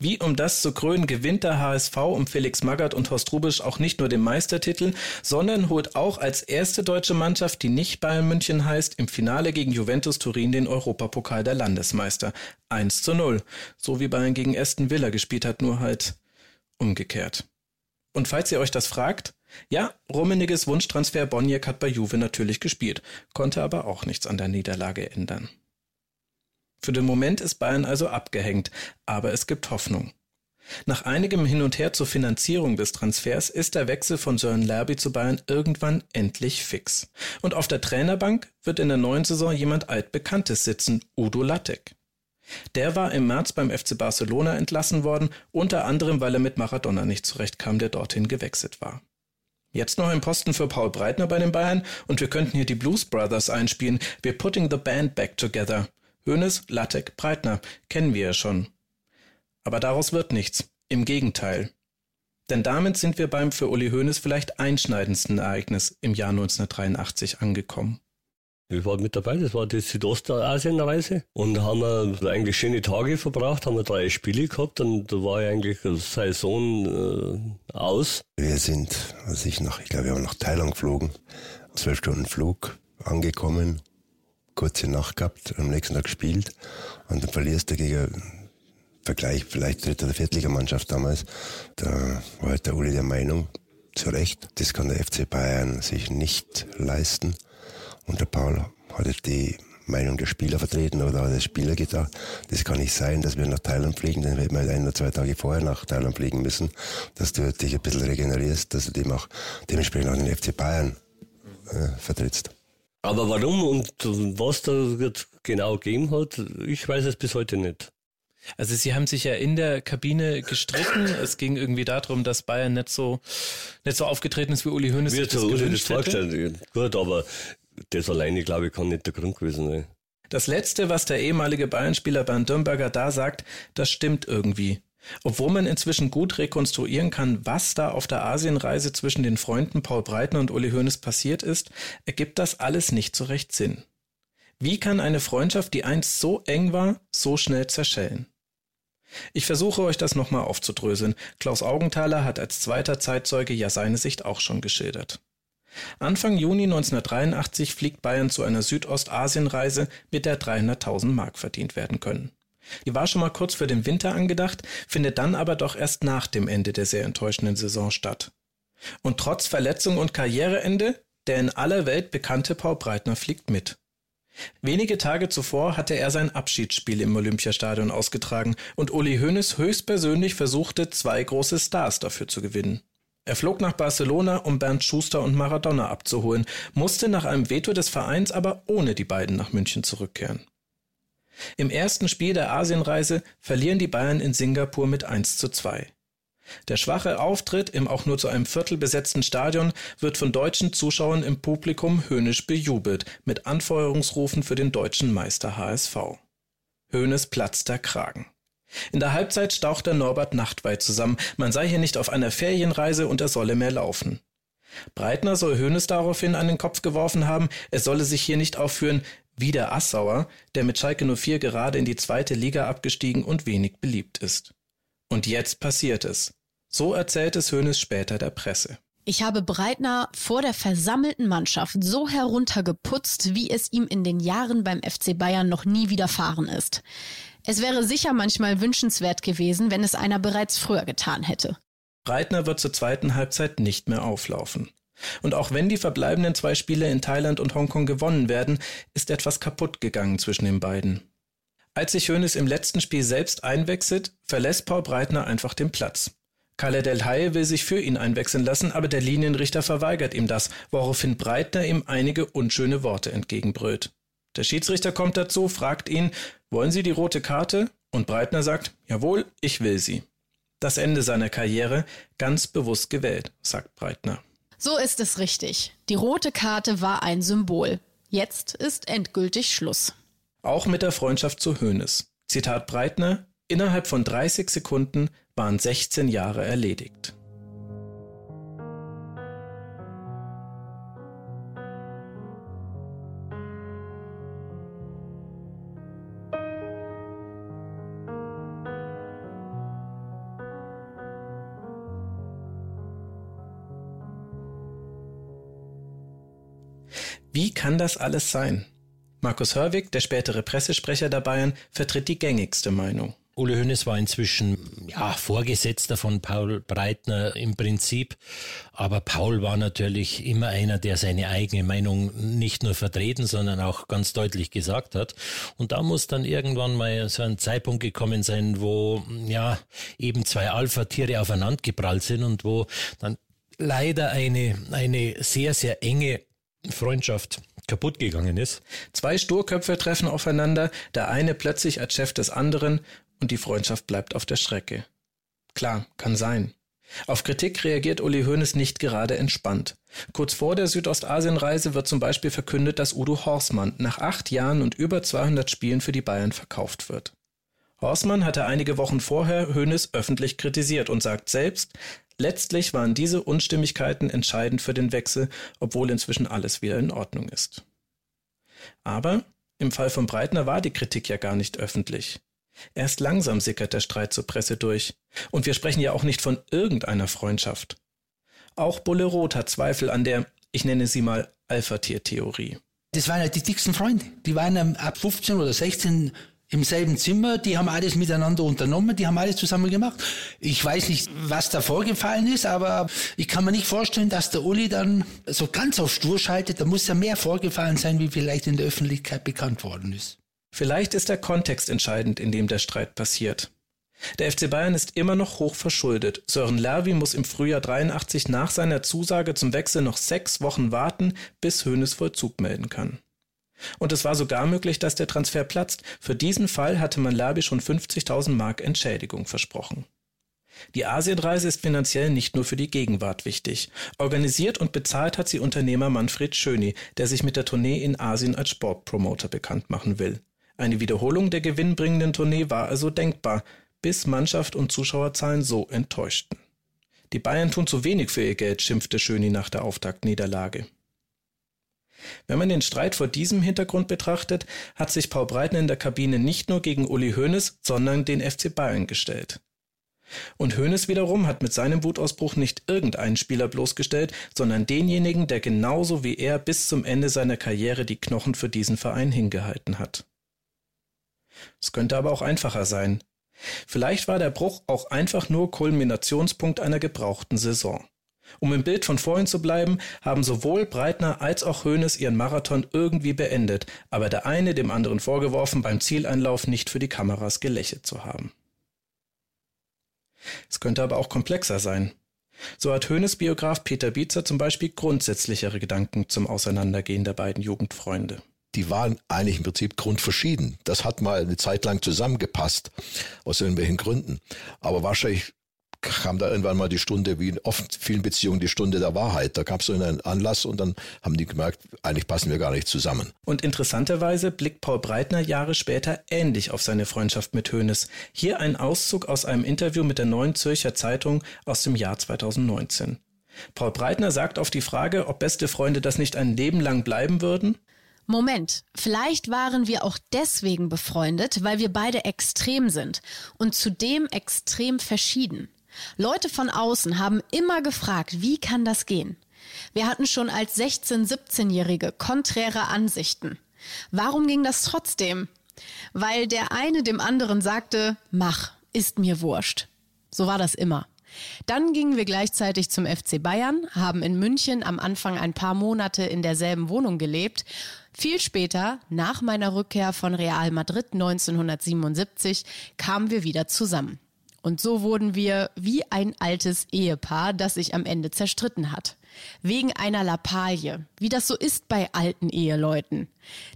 Wie um das zu krönen, gewinnt der H S V um Felix Magath und Horst Rubesch auch nicht nur den Meistertitel, sondern holt auch als erste deutsche Mannschaft, die nicht Bayern München heißt, im Finale gegen Juventus Turin den Europapokal der Landesmeister. eins zu null. So wie Bayern gegen Aston Villa gespielt hat, nur halt umgekehrt. Und falls ihr euch das fragt, ja, Rummeniges Wunschtransfer Boniek hat bei Juve natürlich gespielt, konnte aber auch nichts an der Niederlage ändern. Für den Moment ist Bayern also abgehängt, aber es gibt Hoffnung. Nach einigem Hin und Her zur Finanzierung des Transfers ist der Wechsel von Sören Lerby zu Bayern irgendwann endlich fix. Und auf der Trainerbank wird in der neuen Saison jemand altbekanntes sitzen, Udo Lattek. Der war im März beim F C Barcelona entlassen worden, unter anderem weil er mit Maradona nicht zurechtkam, der dorthin gewechselt war. Jetzt noch ein Posten für Paul Breitner bei den Bayern und wir könnten hier die Blues Brothers einspielen. We're putting the band back together. Hoeneß, Lattek, Breitner, kennen wir ja schon. Aber daraus wird nichts. Im Gegenteil. Denn damit sind wir beim für Uli Hoeneß vielleicht einschneidendsten Ereignis im Jahr neunzehnhundertdreiundachtzig angekommen. Wir waren mit dabei, das war die Südostasien-Reise und haben wir eigentlich schöne Tage verbracht, haben wir drei Spiele gehabt und da war ja eigentlich Saison äh, aus. Wir sind, also ich nach, ich glaube, wir waren nach Thailand geflogen, zwölf Stunden Flug, angekommen, kurze Nacht gehabt, am nächsten Tag gespielt und dann verlierst du gegen... Vergleich, vielleicht dritte oder Viertligamannschaft damals, da war halt der Uli der Meinung, zu Recht, das kann der F C Bayern sich nicht leisten. Und der Paul hat halt die Meinung der Spieler vertreten oder hat der Spieler gedacht, das kann nicht sein, dass wir nach Thailand fliegen, dann hätten wir halt ein oder zwei Tage vorher nach Thailand fliegen müssen, dass du dich ein bisschen regenerierst, dass du dem auch dementsprechend auch den F C Bayern äh, vertrittst. Aber warum und was da genau gegeben hat, ich weiß es bis heute nicht. Also sie haben sich ja in der Kabine gestritten. Es ging irgendwie darum, dass Bayern nicht so nicht so aufgetreten ist, wie Uli Hoeneß sich das gewünscht hätte. Gut, aber das alleine, glaube ich, kann nicht der Grund gewesen sein. Das Letzte, was der ehemalige Bayern-Spieler Bernd Dürnberger da sagt, das stimmt irgendwie. Obwohl man inzwischen gut rekonstruieren kann, was da auf der Asienreise zwischen den Freunden Paul Breitner und Uli Hoeneß passiert ist, ergibt das alles nicht so recht Sinn. Wie kann eine Freundschaft, die einst so eng war, so schnell zerschellen? Ich versuche euch das nochmal aufzudröseln. Klaus Augenthaler hat als zweiter Zeitzeuge ja seine Sicht auch schon geschildert. Anfang Juni neunzehnhundertdreiundachtzig fliegt Bayern zu einer Südostasienreise, mit der dreihunderttausend Mark verdient werden können. Die war schon mal kurz für den Winter angedacht, findet dann aber doch erst nach dem Ende der sehr enttäuschenden Saison statt. Und trotz Verletzung und Karriereende, der in aller Welt bekannte Paul Breitner fliegt mit. Wenige Tage zuvor hatte er sein Abschiedsspiel im Olympiastadion ausgetragen und Uli Hoeneß höchstpersönlich versuchte, zwei große Stars dafür zu gewinnen. Er flog nach Barcelona, um Bernd Schuster und Maradona abzuholen, musste nach einem Veto des Vereins aber ohne die beiden nach München zurückkehren. Im ersten Spiel der Asienreise verlieren die Bayern in Singapur mit eins zu zwei. Der schwache Auftritt im auch nur zu einem Viertel besetzten Stadion wird von deutschen Zuschauern im Publikum höhnisch bejubelt, mit Anfeuerungsrufen für den deutschen Meister H S V. Hoeneß platzt der Kragen. In der Halbzeit staucht der Norbert Nachtwey zusammen, man sei hier nicht auf einer Ferienreise und er solle mehr laufen. Breitner soll Hoeneß daraufhin an den Kopf geworfen haben, er solle sich hier nicht aufführen wie der Assauer, der mit Schalke null vier gerade in die zweite Liga abgestiegen und wenig beliebt ist. Und jetzt passiert es. So erzählt es Hoeneß später der Presse. Ich habe Breitner vor der versammelten Mannschaft so heruntergeputzt, wie es ihm in den Jahren beim F C Bayern noch nie widerfahren ist. Es wäre sicher manchmal wünschenswert gewesen, wenn es einer bereits früher getan hätte. Breitner wird zur zweiten Halbzeit nicht mehr auflaufen. Und auch wenn die verbleibenden zwei Spiele in Thailand und Hongkong gewonnen werden, ist etwas kaputt gegangen zwischen den beiden. Als sich Hoeneß im letzten Spiel selbst einwechselt, verlässt Paul Breitner einfach den Platz. Kalle Del Haye will sich für ihn einwechseln lassen, aber der Linienrichter verweigert ihm das, woraufhin Breitner ihm einige unschöne Worte entgegenbrüllt. Der Schiedsrichter kommt dazu, fragt ihn, wollen Sie die rote Karte? Und Breitner sagt, jawohl, ich will sie. Das Ende seiner Karriere, ganz bewusst gewählt, sagt Breitner. So ist es richtig. Die rote Karte war ein Symbol. Jetzt ist endgültig Schluss. Auch mit der Freundschaft zu Hoeneß. Zitat Breitner, innerhalb von dreißig Sekunden waren sechzehn Jahre erledigt. Wie kann das alles sein? Markus Hörwig, der spätere Pressesprecher der Bayern, vertritt die gängigste Meinung. Uli Hoeneß war inzwischen ja Vorgesetzter von Paul Breitner im Prinzip, aber Paul war natürlich immer einer, der seine eigene Meinung nicht nur vertreten, sondern auch ganz deutlich gesagt hat. Und da muss dann irgendwann mal so ein Zeitpunkt gekommen sein, wo ja eben zwei Alpha-Tiere aufeinander geprallt sind und wo dann leider eine eine sehr, sehr enge Freundschaft kaputt gegangen ist. Zwei Sturköpfe treffen aufeinander, der eine plötzlich als Chef des anderen und die Freundschaft bleibt auf der Strecke. Klar, kann sein. Auf Kritik reagiert Uli Hoeneß nicht gerade entspannt. Kurz vor der Südostasienreise wird zum Beispiel verkündet, dass Udo Horstmann nach acht Jahren und über zweihundert Spielen für die Bayern verkauft wird. Horstmann hatte einige Wochen vorher Hoeneß öffentlich kritisiert und sagt selbst, letztlich waren diese Unstimmigkeiten entscheidend für den Wechsel, obwohl inzwischen alles wieder in Ordnung ist. Aber im Fall von Breitner war die Kritik ja gar nicht öffentlich. Erst langsam sickert der Streit zur Presse durch. Und wir sprechen ja auch nicht von irgendeiner Freundschaft. Auch Bolle Roth hat Zweifel an der, ich nenne sie mal, Alpha-Tier-Theorie. Das waren halt die dicksten Freunde. Die waren ab fünfzehn oder sechzehn im selben Zimmer, die haben alles miteinander unternommen, die haben alles zusammen gemacht. Ich weiß nicht, was da vorgefallen ist, aber ich kann mir nicht vorstellen, dass der Uli dann so ganz auf stur schaltet. Da muss ja mehr vorgefallen sein, wie vielleicht in der Öffentlichkeit bekannt worden ist. Vielleicht ist der Kontext entscheidend, in dem der Streit passiert. Der F C Bayern ist immer noch hoch verschuldet. Sören Lerby muss im Frühjahr dreiundachtzig nach seiner Zusage zum Wechsel noch sechs Wochen warten, bis Hoeneß Vollzug melden kann. Und es war sogar möglich, dass der Transfer platzt. Für diesen Fall hatte man Lerby schon fünfzigtausend Mark Entschädigung versprochen. Die Asienreise ist finanziell nicht nur für die Gegenwart wichtig. Organisiert und bezahlt hat sie Unternehmer Manfred Schöni, der sich mit der Tournee in Asien als Sportpromoter bekannt machen will. Eine Wiederholung der gewinnbringenden Tournee war also denkbar, bis Mannschaft und Zuschauerzahlen so enttäuschten. Die Bayern tun zu wenig für ihr Geld, schimpfte Schöni nach der Auftaktniederlage. Wenn man den Streit vor diesem Hintergrund betrachtet, hat sich Paul Breitner in der Kabine nicht nur gegen Uli Hoeneß, sondern den F C Bayern gestellt. Und Hoeneß wiederum hat mit seinem Wutausbruch nicht irgendeinen Spieler bloßgestellt, sondern denjenigen, der genauso wie er bis zum Ende seiner Karriere die Knochen für diesen Verein hingehalten hat. Es könnte aber auch einfacher sein. Vielleicht war der Bruch auch einfach nur Kulminationspunkt einer gebrauchten Saison. Um im Bild von vorhin zu bleiben, haben sowohl Breitner als auch Hoeneß ihren Marathon irgendwie beendet, aber der eine dem anderen vorgeworfen, beim Zieleinlauf nicht für die Kameras gelächelt zu haben. Es könnte aber auch komplexer sein. So hat Hoeneß Biograf Peter Bietzer zum Beispiel grundsätzlichere Gedanken zum Auseinandergehen der beiden Jugendfreunde. Die waren eigentlich im Prinzip grundverschieden. Das hat mal eine Zeit lang zusammengepasst, aus irgendwelchen Gründen. Aber wahrscheinlich kam da irgendwann mal die Stunde, wie in oft vielen Beziehungen, die Stunde der Wahrheit. Da gab es so einen Anlass und dann haben die gemerkt, eigentlich passen wir gar nicht zusammen. Und interessanterweise blickt Paul Breitner Jahre später ähnlich auf seine Freundschaft mit Hoeneß. Hier ein Auszug aus einem Interview mit der Neuen Zürcher Zeitung aus dem Jahr zweitausendneunzehn. Paul Breitner sagt auf die Frage, ob beste Freunde das nicht ein Leben lang bleiben würden: Moment, vielleicht waren wir auch deswegen befreundet, weil wir beide extrem sind und zudem extrem verschieden. Leute von außen haben immer gefragt, wie kann das gehen? Wir hatten schon als sechzehn-, siebzehnjährige konträre Ansichten. Warum ging das trotzdem? Weil der eine dem anderen sagte, mach, ist mir wurscht. So war das immer. Dann gingen wir gleichzeitig zum F C Bayern, haben in München am Anfang ein paar Monate in derselben Wohnung gelebt. Viel später, nach meiner Rückkehr von Real Madrid neunzehnhundertsiebenundsiebzig, kamen wir wieder zusammen. Und so wurden wir wie ein altes Ehepaar, das sich am Ende zerstritten hat. Wegen einer Lappalie, wie das so ist bei alten Eheleuten.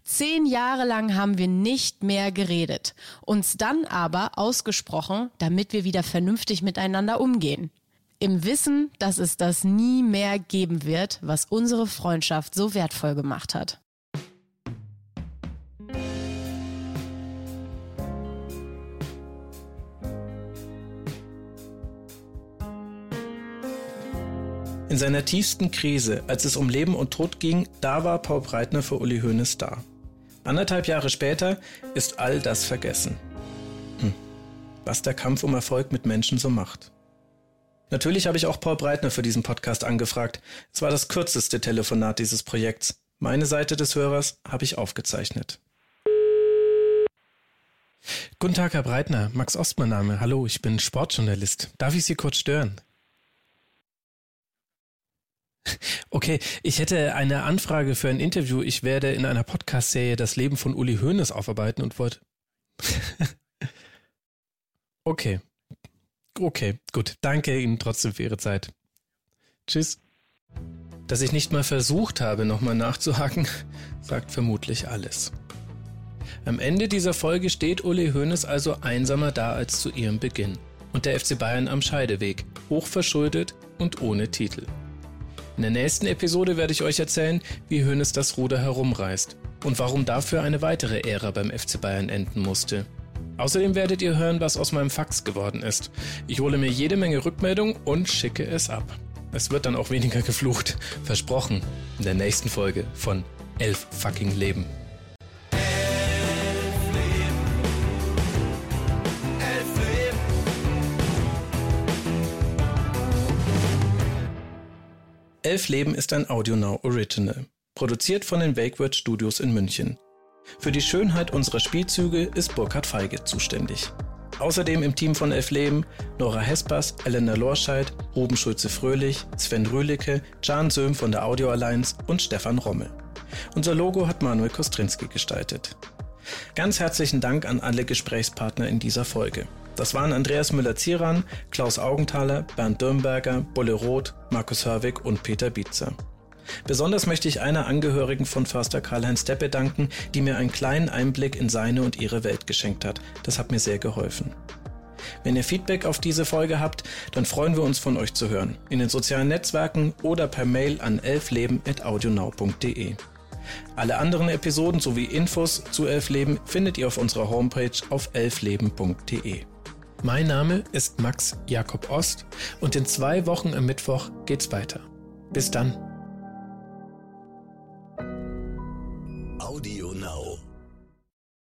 Zehn Jahre lang haben wir nicht mehr geredet, uns dann aber ausgesprochen, damit wir wieder vernünftig miteinander umgehen. Im Wissen, dass es das nie mehr geben wird, was unsere Freundschaft so wertvoll gemacht hat. In seiner tiefsten Krise, als es um Leben und Tod ging, da war Paul Breitner für Uli Hoeneß da. Anderthalb Jahre später ist all das vergessen. Hm. Was der Kampf um Erfolg mit Menschen so macht. Natürlich habe ich auch Paul Breitner für diesen Podcast angefragt. Es war das kürzeste Telefonat dieses Projekts. Meine Seite des Hörers habe ich aufgezeichnet. Guten Tag, Herr Breitner. Max Ostmann Name. Hallo, ich bin Sportjournalist. Darf ich Sie kurz stören? Okay, ich hätte eine Anfrage für ein Interview. Ich werde in einer Podcast-Serie das Leben von Uli Hoeneß aufarbeiten und wollte... Okay. Okay, gut. Danke Ihnen trotzdem für Ihre Zeit. Tschüss. Dass ich nicht mal versucht habe, nochmal nachzuhaken, sagt vermutlich alles. Am Ende dieser Folge steht Uli Hoeneß also einsamer da als zu ihrem Beginn. Und der F C Bayern am Scheideweg, hochverschuldet und ohne Titel. In der nächsten Episode werde ich euch erzählen, wie Hoeneß das Ruder herumreißt und warum dafür eine weitere Ära beim F C Bayern enden musste. Außerdem werdet ihr hören, was aus meinem Fax geworden ist. Ich hole mir jede Menge Rückmeldungen und schicke es ab. Es wird dann auch weniger geflucht. Versprochen. In der nächsten Folge von Elf fucking Leben. Elf Leben ist ein Audio Now Original, produziert von den Wakeword Studios in München. Für die Schönheit unserer Spielzüge ist Burkhard Feige zuständig. Außerdem im Team von Elf Leben Nora Hespers, Elena Lorscheid, Ruben Schulze-Fröhlich, Sven Rühlicke, Can Söhm von der Audio Alliance und Stefan Rommel. Unser Logo hat Manuel Kostrinski gestaltet. Ganz herzlichen Dank an alle Gesprächspartner in dieser Folge. Das waren Andreas Müller-Cyran, Klaus Augenthaler, Bernd Dürnberger, Bolle Roth, Markus Hörwig und Peter Bietzer. Besonders möchte ich einer Angehörigen von Förster Karl-Heinz Deppe danken, die mir einen kleinen Einblick in seine und ihre Welt geschenkt hat. Das hat mir sehr geholfen. Wenn ihr Feedback auf diese Folge habt, dann freuen wir uns, von euch zu hören. In den sozialen Netzwerken oder per Mail an elfleben at audionow punkt de. Alle anderen Episoden sowie Infos zu Elf Leben findet ihr auf unserer Homepage auf elfleben punkt de. Mein Name ist Max Jakob Ost und in zwei Wochen am Mittwoch geht's weiter. Bis dann.